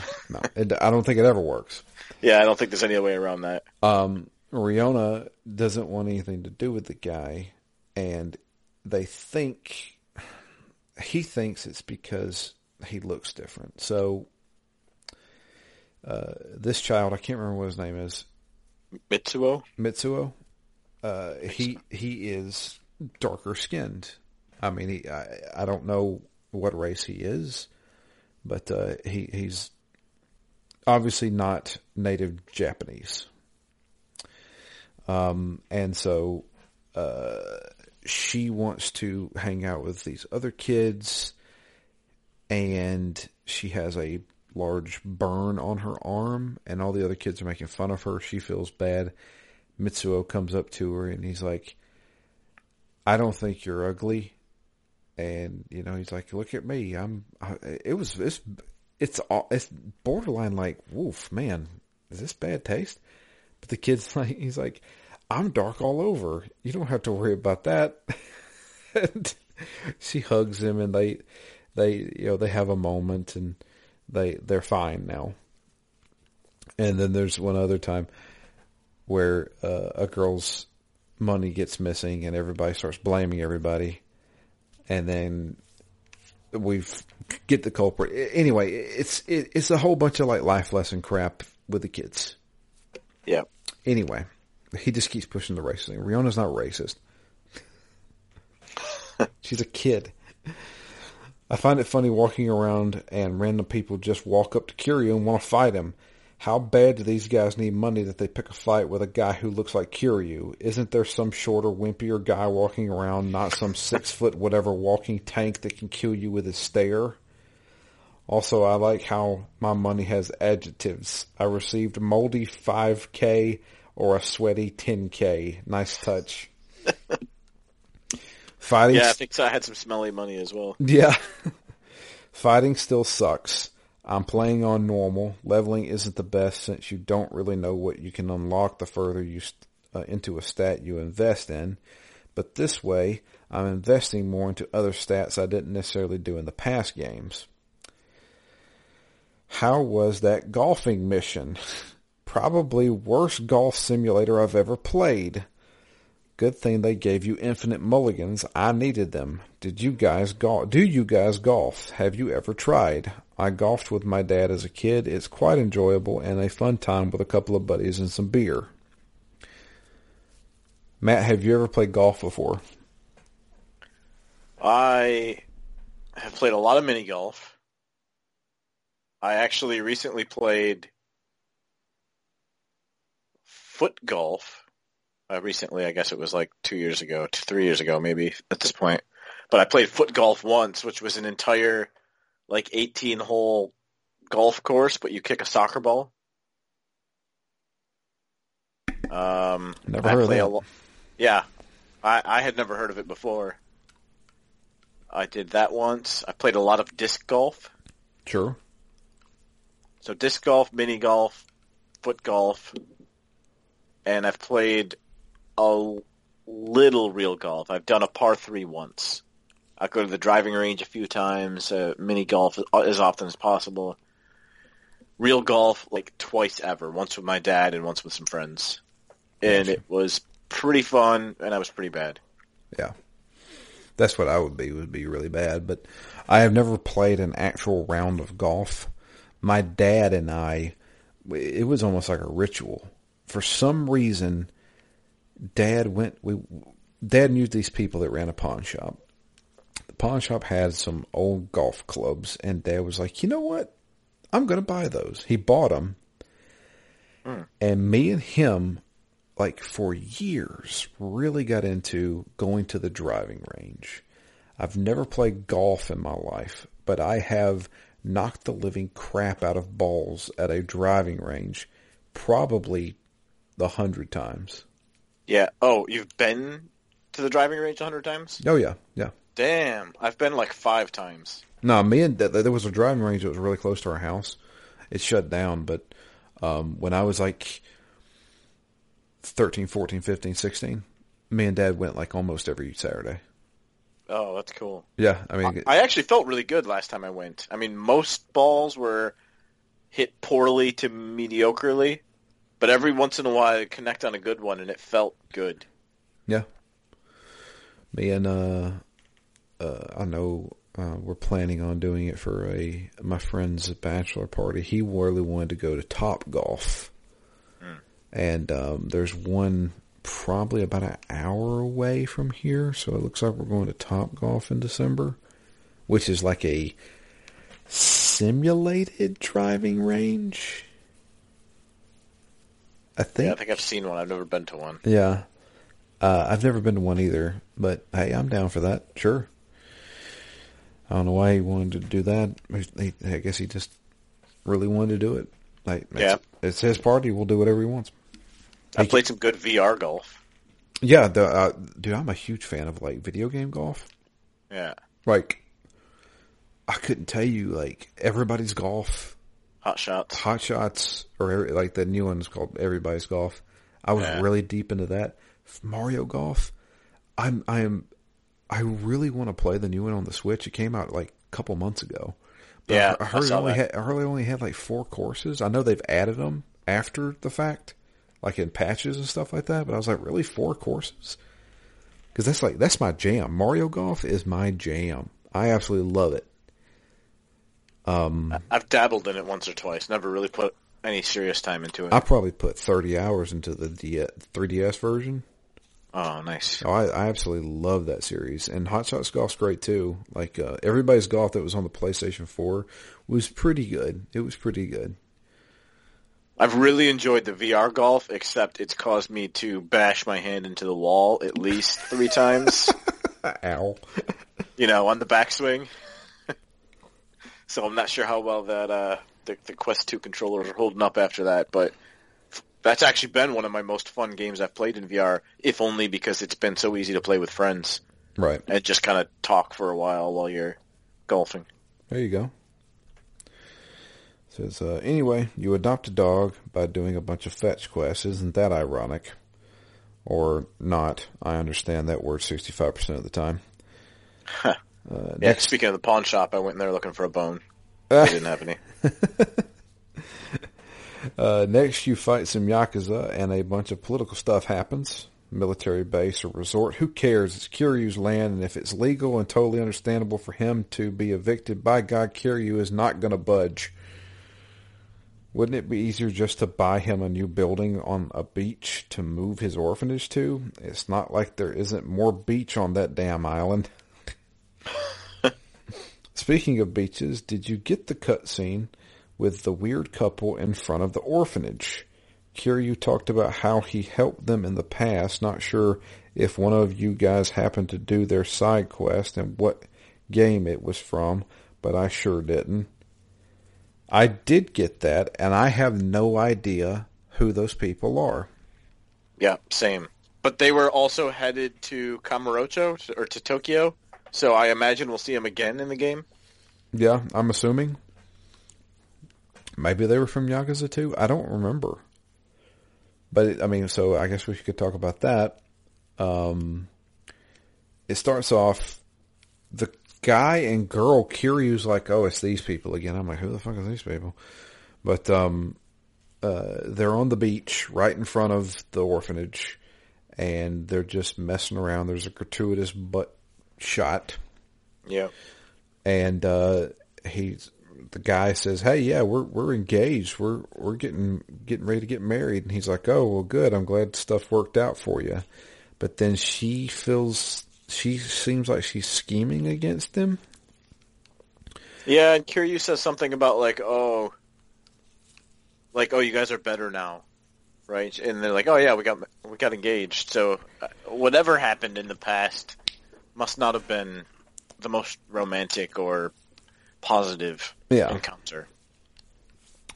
I don't think it ever works. Yeah, I don't think there's any way around that. Riona doesn't want anything to do with the guy, and he thinks it's because he looks different. So, this child, I can't remember what his name is. Mitsuo. He is darker skinned. I mean, I don't know what race he is, but he's obviously not native Japanese. And so she wants to hang out with these other kids. And she has a large burn on her arm, and all the other kids are making fun of her. She feels bad. Mitsuo comes up to her, and he's like, I don't think you're ugly. And, you know, he's like, look at me. It's borderline like, woof, man, is this bad taste? But the kid's like, he's like, I'm dark all over. You don't have to worry about that. And she hugs him, and they have a moment, and they're fine now. And then there's one other time where a girl's money gets missing, and everybody starts blaming everybody. And then we get the culprit. Anyway, it's a whole bunch of like life lesson crap with the kids. Yeah. Anyway, he just keeps pushing the race thing. Riona's not racist. She's a kid. I find it funny walking around and random people just walk up to Kiryu and want to fight him. How bad do these guys need money that they pick a fight with a guy who looks like Kiryu? Isn't there some shorter, wimpier guy walking around, not some 6-foot whatever walking tank that can kill you with his stare? Also, I like how my money has adjectives. I received moldy 5K or a sweaty 10K. Nice touch. Fighting. Yeah, I think so. I had some smelly money as well. Yeah. Fighting still sucks. I'm playing on normal. Leveling isn't the best since you don't really know what you can unlock the further you into a stat you invest in. But this way, I'm investing more into other stats I didn't necessarily do in the past games. How was that golfing mission? Probably worst golf simulator I've ever played. Good thing they gave you infinite mulligans. I needed them. Do you guys golf? Have you ever tried? I golfed with my dad as a kid. It's quite enjoyable and a fun time with a couple of buddies and some beer. Matt, have you ever played golf before? I have played a lot of mini golf. I actually recently played foot golf. Recently, I guess it was like 3 years ago, maybe at this point. But I played foot golf once, which was an entire like 18-hole golf course, but you kick a soccer ball. Never heard of that. Yeah, I had never heard of it before. I did that once. I played a lot of disc golf. Sure. So disc golf, mini golf, foot golf, and I've played a little real golf. I've done a par 3 once. I go to the driving range a few times, mini golf as often as possible. Real golf, like twice ever, once with my dad and once with some friends. And it was pretty fun, and I was pretty bad. Yeah. That's what I would be really bad. But I have never played an actual round of golf. My dad and I, it was almost like a ritual. For some reason, Dad knew these people that ran a pawn shop. The pawn shop had some old golf clubs, and Dad was like, you know what? I'm going to buy those. He bought them. And me and him, like for years, really got into going to the driving range. I've never played golf in my life, but I have knocked the living crap out of balls at a driving range probably 100 times. Yeah. Oh, you've been to the driving range 100 times? Oh, yeah. Yeah. Damn. I've been like 5 times. No, me and there was a driving range that was really close to our house. It shut down, but when I was like 13, 14, 15, 16, me and Dad went like almost every Saturday. Oh, that's cool. Yeah. I mean, I actually felt really good last time I went. I mean, most balls were hit poorly to mediocrely, but every once in a while I'd connect on a good one and it felt good. Yeah. Me and, I know, we're planning on doing it for my friend's bachelor party. He really wanted to go to Topgolf. And there's one probably about an hour away from here. So it looks like we're going to Topgolf in December, which is like a simulated driving range. I think I've seen one. I've never been to one. Yeah. I've never been to one either. But, hey, I'm down for that. Sure. I don't know why he wanted to do that. I guess he just really wanted to do it. Like, yeah. It's his party. We'll do whatever he wants. I played some good VR golf. Yeah, dude, I'm a huge fan of like video game golf. Yeah. Like, I couldn't tell you like everybody's golf. Hot Shots, or like the new one is called Everybody's Golf. I was really deep into that. Mario Golf. I really want to play the new one on the Switch. It came out like a couple months ago. But yeah, I heard they only had like 4 courses. I know they've added them after the fact, like in patches and stuff like that. But I was like, really, 4 courses? Because that's my jam. Mario Golf is my jam. I absolutely love it. I've dabbled in it once or twice. Never really put any serious time into it. I probably put 30 hours into the 3DS version. Oh, nice. Oh, I absolutely love that series. And Hot Shots Golf's great, too. Like, Everybody's Golf that was on the PlayStation 4 was pretty good. It was pretty good. I've really enjoyed the VR golf, except it's caused me to bash my hand into the wall at least 3 times. Ow. You know, on the backswing. So I'm not sure how well that the Quest 2 controllers are holding up after that, but... That's actually been one of my most fun games I've played in VR, if only because it's been so easy to play with friends. Right. And just kind of talk for a while you're golfing. There you go. It says, anyway, you adopt a dog by doing a bunch of fetch quests. Isn't that ironic? Or not. I understand that word 65% of the time. Huh. Next... Speaking of the pawn shop, I went in there looking for a bone. I didn't have any. Next you fight some Yakuza and a bunch of political stuff happens. military base or resort. Who cares? It's Kiryu's land, and if it's legal and totally understandable for him to be evicted, by God, Kiryu is not going to budge. Wouldn't it be easier just to buy him a new building on a beach to move his orphanage to? It's not like there isn't more beach on that damn island. Speaking of beaches, did you get the cutscene with the weird couple in front of the orphanage? Kiryu talked about how he helped them in the past. Not sure if one of you guys happened to do their side quest and what game it was from, but I sure didn't. I did get that, and I have no idea who those people are. Yeah, same. But they were also headed to Kamurocho, or to Tokyo, so I imagine we'll see them again in the game. Yeah, I'm assuming. Maybe they were from Yakuza 2. I don't remember. But, I mean, so I guess we could talk about that. It starts off... the guy and girl, Kiryu's like, oh, it's these people again. I'm like, who the fuck are these people? But they're on the beach right in front of the orphanage, and they're just messing around. There's a gratuitous butt shot. Yeah. And the guy says, hey, yeah, we're engaged. We're getting ready to get married. And he's like, oh, well, good. I'm glad stuff worked out for you. But then she seems like she's scheming against him. Yeah, and Kiryu says something about like, oh, you guys are better now, right? And they're like, oh yeah, we got engaged. So whatever happened in the past must not have been the most romantic or positive encounter.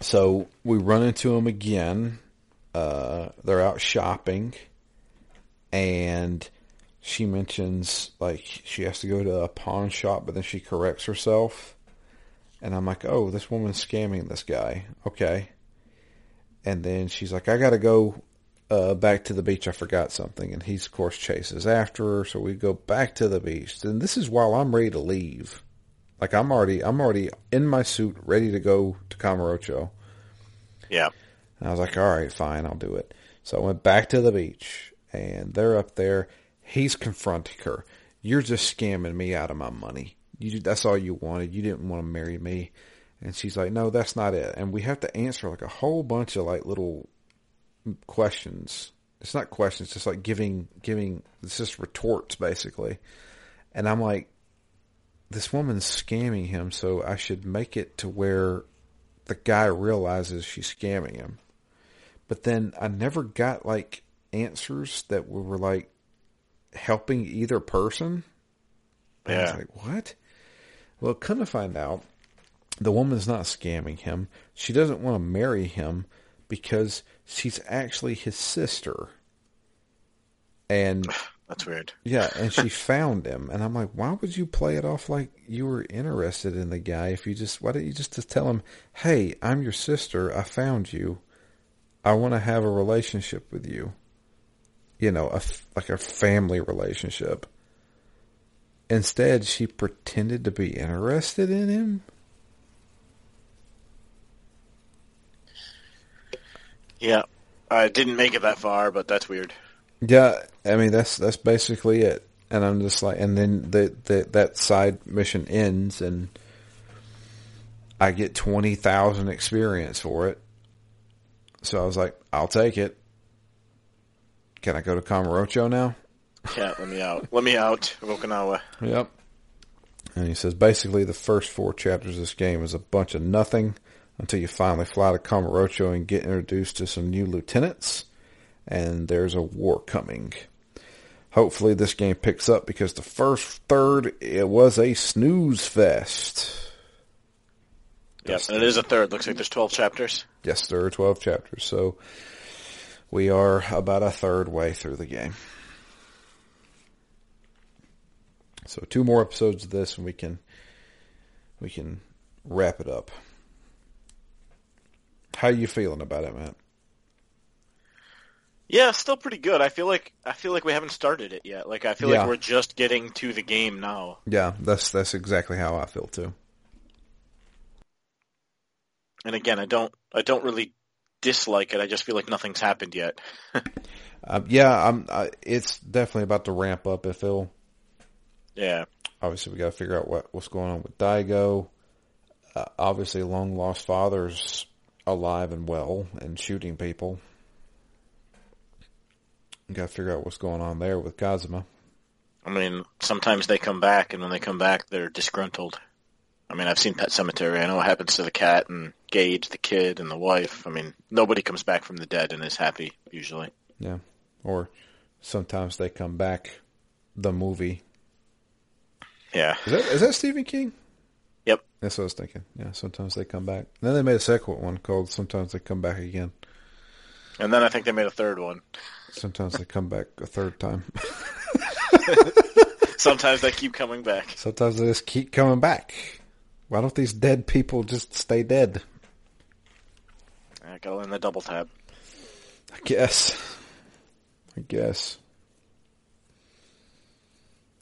So we run into him again. They're out shopping, and she mentions, like, she has to go to a pawn shop, but then she corrects herself. And I'm like, oh, this woman's scamming this guy. Okay. And then she's like, I got to go back to the beach. I forgot something. And he, of course, chases after her. So we go back to the beach. And this is while I'm ready to leave. Like, I'm already in my suit, ready to go to Kamurocho. Yeah. And I was like, all right, fine, I'll do it. So I went back to the beach. And they're up there. He's confronting her. You're just scamming me out of my money. That's all you wanted. You didn't want to marry me. And she's like, no, that's not it. And we have to answer like a whole bunch of like little questions. It's not questions. It's just like giving, it's just retorts basically. And I'm like, this woman's scamming him. So I should make it to where the guy realizes she's scamming him. But then I never got like answers that were like, helping either person. And yeah. I was like, what? Well, come to find out, the woman's not scamming him. She doesn't want to marry him because she's actually his sister. And that's weird. Yeah, and she found him. And I'm like, why would you play it off like you were interested in the guy if you just, why didn't you just tell him, hey, I'm your sister, I found you. I want to have a relationship with you. You know, like a family relationship. Instead, she pretended to be interested in him. Yeah, I didn't make it that far, but that's weird. Yeah, I mean that's basically it. And I'm just like, and then that side mission ends, and I get 20,000 experience for it. So I was like, I'll take it. Can I go to Kamurocho now? Yeah, let me out. Let me out of Okinawa. Yep. And he says, basically, the first 4 chapters of this game is a bunch of nothing until you finally fly to Kamurocho and get introduced to some new lieutenants, and there's a war coming. Hopefully, this game picks up because the first third, it was a snooze fest. Yes, and it is a third. Looks like there's 12 chapters. Yes, there are 12 chapters, so... we are about a third way through the game. So 2 more episodes of this and we can wrap it up. How you feeling about it, Matt? Yeah, still pretty good. I feel like we haven't started it yet. Like I feel like we're just getting to the game now. Yeah, that's exactly how I feel too. And again, I don't really dislike it. I just feel like nothing's happened yet. It's definitely about to ramp up, if it'll. Yeah. Obviously, we got to figure out what's going on with Daigo. Obviously, long-lost father's alive and well and shooting people. You got to figure out what's going on there with Kazuma. I mean, sometimes they come back, and when they come back, they're disgruntled. I mean, I've seen Pet Sematary. I know what happens to the cat and Gage, the kid, and the wife. I mean, nobody comes back from the dead and is happy, usually. Yeah, or sometimes they come back, the movie. Yeah. Is that Stephen King? Yep. That's what I was thinking. Yeah, sometimes they come back. And then they made a second one called Sometimes They Come Back Again. And then I think they made a third one. Sometimes they come back a third time. Sometimes they keep coming back. Sometimes they just keep coming back. Why don't these dead people just stay dead? I gotta learn the double tap. I guess.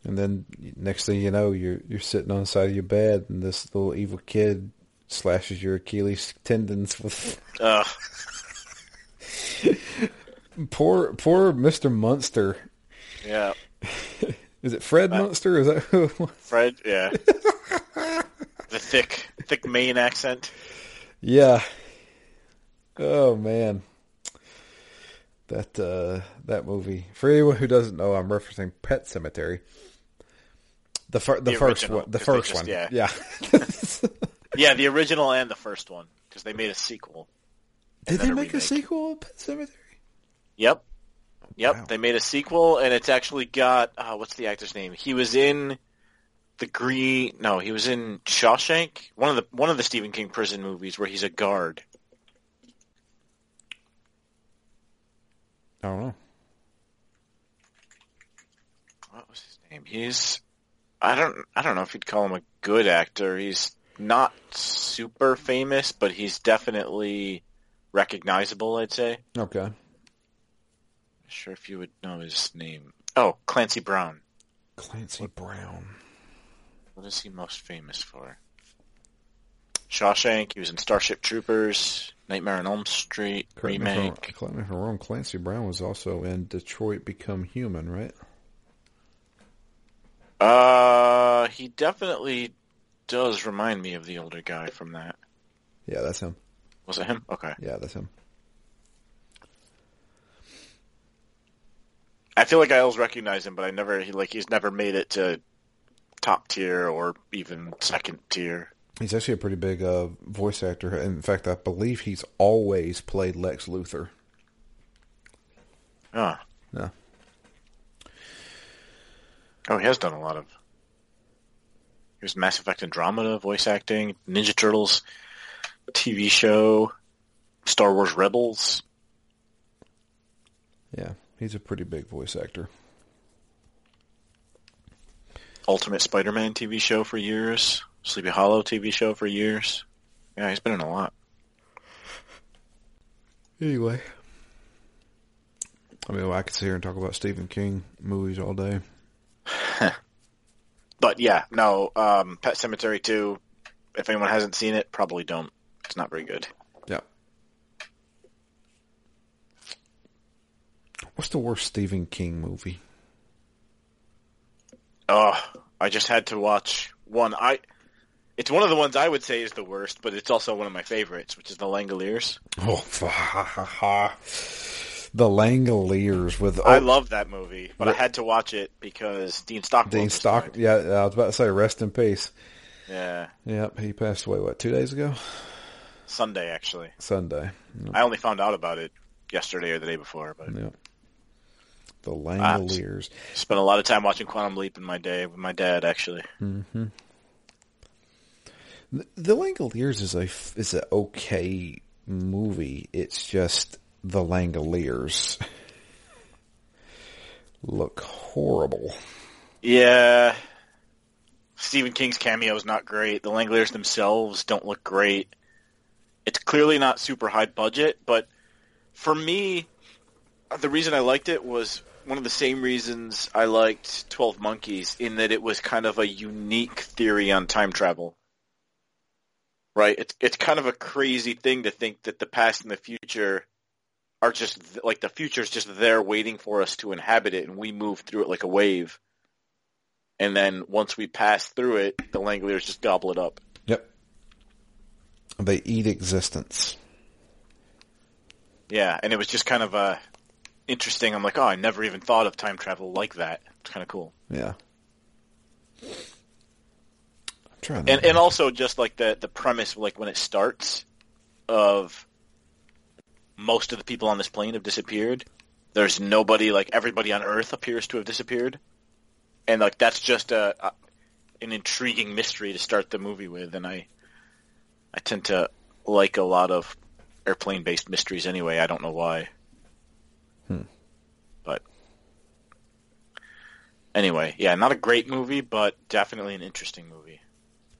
And then next thing you know, you're sitting on the side of your bed, and this little evil kid slashes your Achilles tendons with. Poor Mr. Munster. Yeah. Is it Fred Munster? Is that who it was? Fred, yeah. The thick Maine accent. Yeah. Oh man. That movie. For anyone who doesn't know, I'm referencing Pet Sematary. The first one. The first one. Yeah. Yeah, the original and the first one, because they made a sequel. Did they make a sequel, Pet Sematary? Yep. Wow. They made a sequel, and it's actually got what's the actor's name? He was in he was in Shawshank, one of the Stephen King prison movies where he's a guard. I don't know. What was his name? I don't know if you'd call him a good actor. He's not super famous, but he's definitely recognizable, I'd say. Okay. Sure, if you would know his name. Oh, Clancy Brown. What is he most famous for? Shawshank. He was in Starship Troopers, Nightmare on Elm Street, remake. Correct me if I'm wrong. Clancy Brown was also in Detroit Become Human, right? He definitely does remind me of the older guy from that. Yeah, that's him. Was it him? Okay. Yeah, that's him. I feel like I always recognize him, but he's never made it to top tier or even second tier. He's actually a pretty big voice actor. In fact, I believe he's always played Lex Luthor. Ah. Yeah. Oh, he has done a lot of... He was Mass Effect Andromeda, voice acting, Ninja Turtles, TV show, Star Wars Rebels. Yeah. He's a pretty big voice actor. Ultimate Spider-Man TV show for years. Sleepy Hollow TV show for years. Yeah, he's been in a lot. Anyway. I mean, I could sit here and talk about Stephen King movies all day. But yeah, no, Pet Sematary 2, if anyone hasn't seen it, probably don't. It's not very good. Yeah. What's the worst Stephen King movie? Oh, I just had to watch one. It's one of the ones I would say is the worst, but it's also one of my favorites, which is The Langoliers. Oh, The Langoliers with. Oh, I love that movie, but I had to watch it because Dean Stockwell. Yeah, I was about to say, rest in peace. Yeah. Yep, he passed away. What, 2 days ago? Sunday, actually. Sunday. Yep. I only found out about it yesterday or the day before, but. Yep. The Langoliers. Spent a lot of time watching Quantum Leap in my day with my dad, actually. Mm-hmm. The Langoliers is an okay movie. It's just the Langoliers look horrible. Yeah. Stephen King's cameo is not great. The Langoliers themselves don't look great. It's clearly not super high budget, but for me, the reason I liked it was one of the same reasons I liked 12 Monkeys, in that it was kind of a unique theory on time travel. right? It's kind of a crazy thing to think that the past and the future are just like the future's just there waiting for us to inhabit it, and we move through it like a wave. And then once we pass through it, the Langoliers just gobble it up. Yep. They eat existence. Yeah, and it was just kind of interesting. I'm like, oh, I never even thought of time travel like that. It's kind of cool. Yeah. I'm trying to and also just like the premise, like when it starts, of most of the people on this plane have disappeared. There's nobody, like everybody on Earth appears to have disappeared. And like that's just an intriguing mystery to start the movie with, and I tend to like a lot of airplane-based mysteries anyway. I don't know why, but anyway, yeah, not a great movie, but definitely an interesting movie.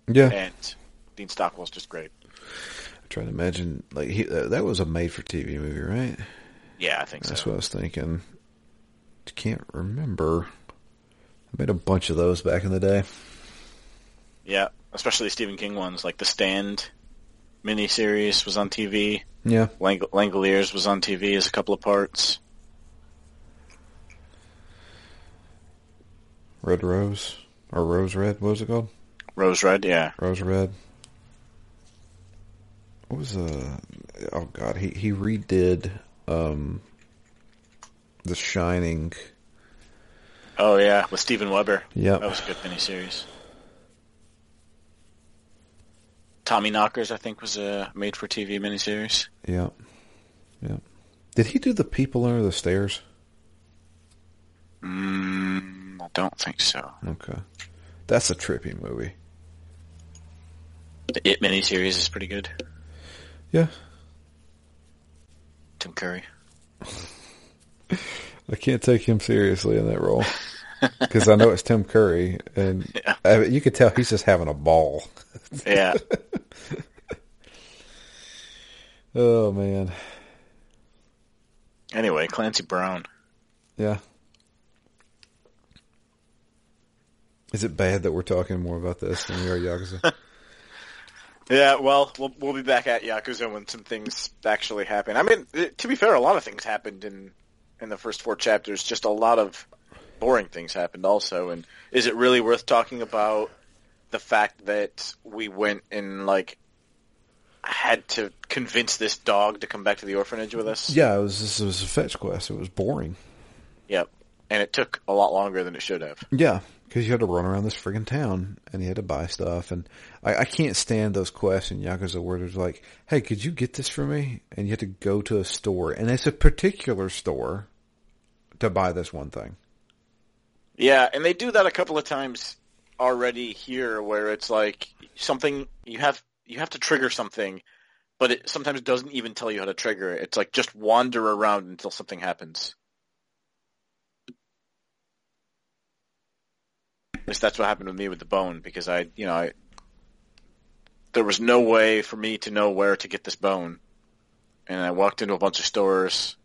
Yeah, and Dean Stockwell's just great. I'm trying to imagine like that was a made-for-TV movie, right? Yeah, I think that's so. That's what I was thinking. I can't remember. I made a bunch of those back in the day. Yeah, especially Stephen King ones, like The Stand miniseries was on TV. Yeah. Langoliers was on TV as a couple of parts. Red Rose, or Rose Red, what was it called? Rose Red, yeah. Rose Red. What was oh god, he redid The Shining. Oh, yeah, with Steven Weber. Yeah. That was a good miniseries. Tommy Knockers, I think, was a made-for-TV miniseries. Yeah. Yeah. Did he do The People Under the Stairs? I don't think so. Okay. That's a trippy movie. The It miniseries is pretty good. Yeah. Tim Curry. I can't take him seriously in that role because I know it's Tim Curry, and yeah. You could tell he's just having a ball. Yeah. Oh, man. Anyway, Clancy Brown. Yeah. Is it bad that we're talking more about this than we are Yakuza? Yeah, well, we'll be back at Yakuza when some things actually happen. I mean, to be fair, a lot of things happened in the first four chapters, just a lot of boring things happened also. And is it really worth talking about the fact that we went and like had to convince this dog to come back to the orphanage with us? Yeah, it was a fetch quest. It was boring. Yep. And it took a lot longer than it should have. Yeah, because you had to run around this friggin' town and you had to buy stuff. And I can't stand those quests in Yakuza where there's like, hey, could you get this for me? And you had to go to a store. And it's a particular store to buy this one thing. Yeah, and they do that a couple of times already here where it's like something you have to trigger something, but it sometimes doesn't even tell you how to trigger it. It's like just wander around until something happens. At least that's what happened with me with the bone, because I there was no way for me to know where to get this bone. And I walked into a bunch of stores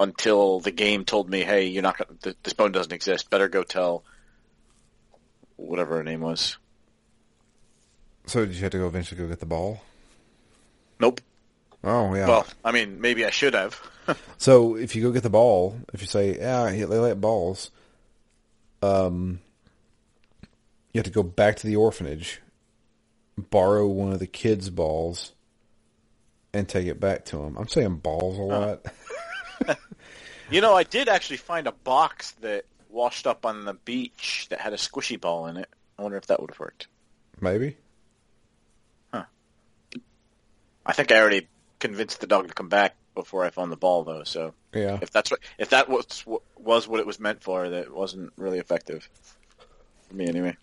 until the game told me, hey, you're not gonna, this bone doesn't exist. Better go tell whatever her name was. So did you have to go eventually go get the ball? Nope. Oh, yeah. Well, I mean, maybe I should have. So if you go get the ball, if you say, yeah, they let balls, you have to go back to the orphanage, borrow one of the kids' balls, and take it back to them. I'm saying balls a lot. I did actually find a box that washed up on the beach that had a squishy ball in it. I wonder if that would have worked. Maybe. Huh. I think I already convinced the dog to come back before I found the ball, though. So yeah, if that was what it was meant for, that wasn't really effective for me anyway.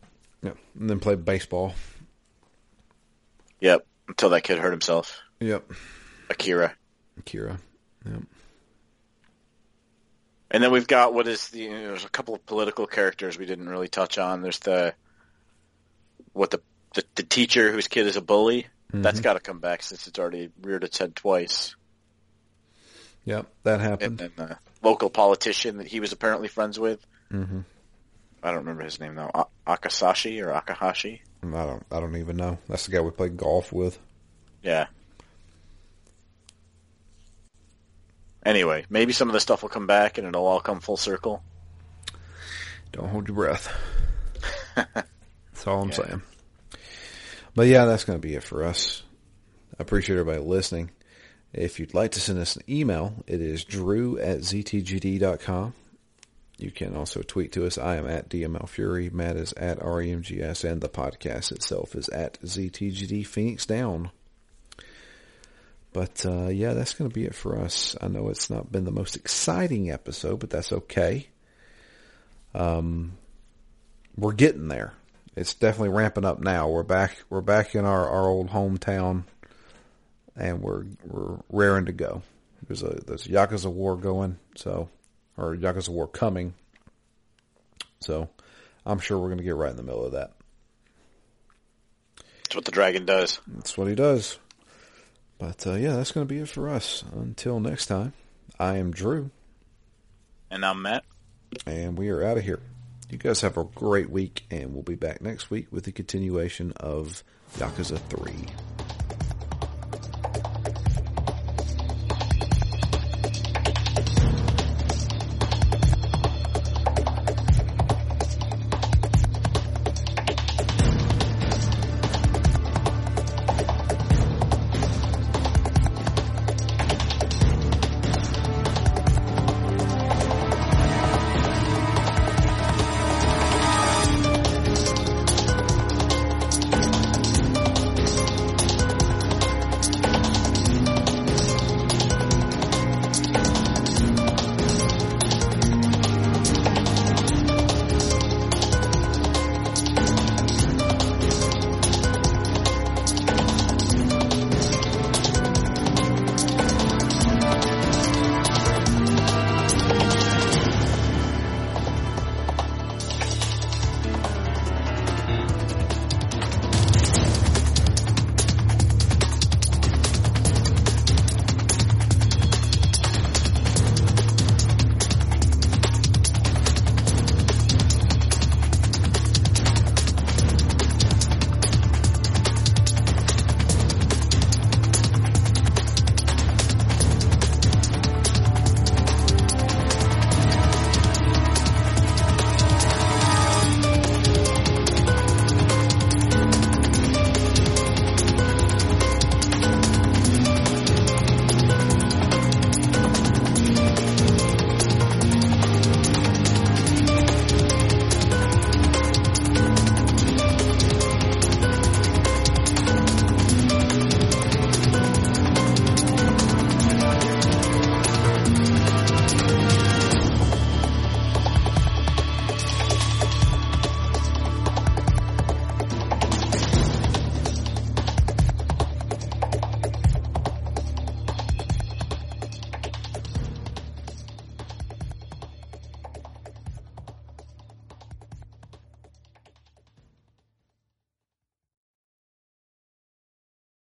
Yeah, and then play baseball. Yep, until that kid hurt himself. Yep. Akira, yep. And then we've got there's a couple of political characters we didn't really touch on. There's the teacher whose kid is a bully. Mm-hmm. That's got to come back since it's already reared its head twice. Yep, that happened. And then the local politician that he was apparently friends with. Mm-hmm. I don't remember his name though. Akasashi or Akahashi? I don't even know. That's the guy we played golf with. Yeah. Anyway, maybe some of the stuff will come back and it'll all come full circle. Don't hold your breath. That's all I'm saying. But yeah, that's going to be it for us. I appreciate everybody listening. If you'd like to send us an email, it is drew@ztgd.com. You can also tweet to us. I am @DMLFury. Matt is @REMGS. And the podcast itself is @ZTGD Phoenix Down. But yeah, that's going to be it for us. I know it's not been the most exciting episode, but that's okay. We're getting there. It's definitely ramping up now. We're back in our old hometown, and we're raring to go. There's a Yakuza war going, so, or Yakuza war coming. So I'm sure we're going to get right in the middle of that. That's what the dragon does. That's what he does. But yeah, that's going to be it for us. Until next time, I am Drew. And I'm Matt. And we are out of here. You guys have a great week, and we'll be back next week with the continuation of Yakuza 3.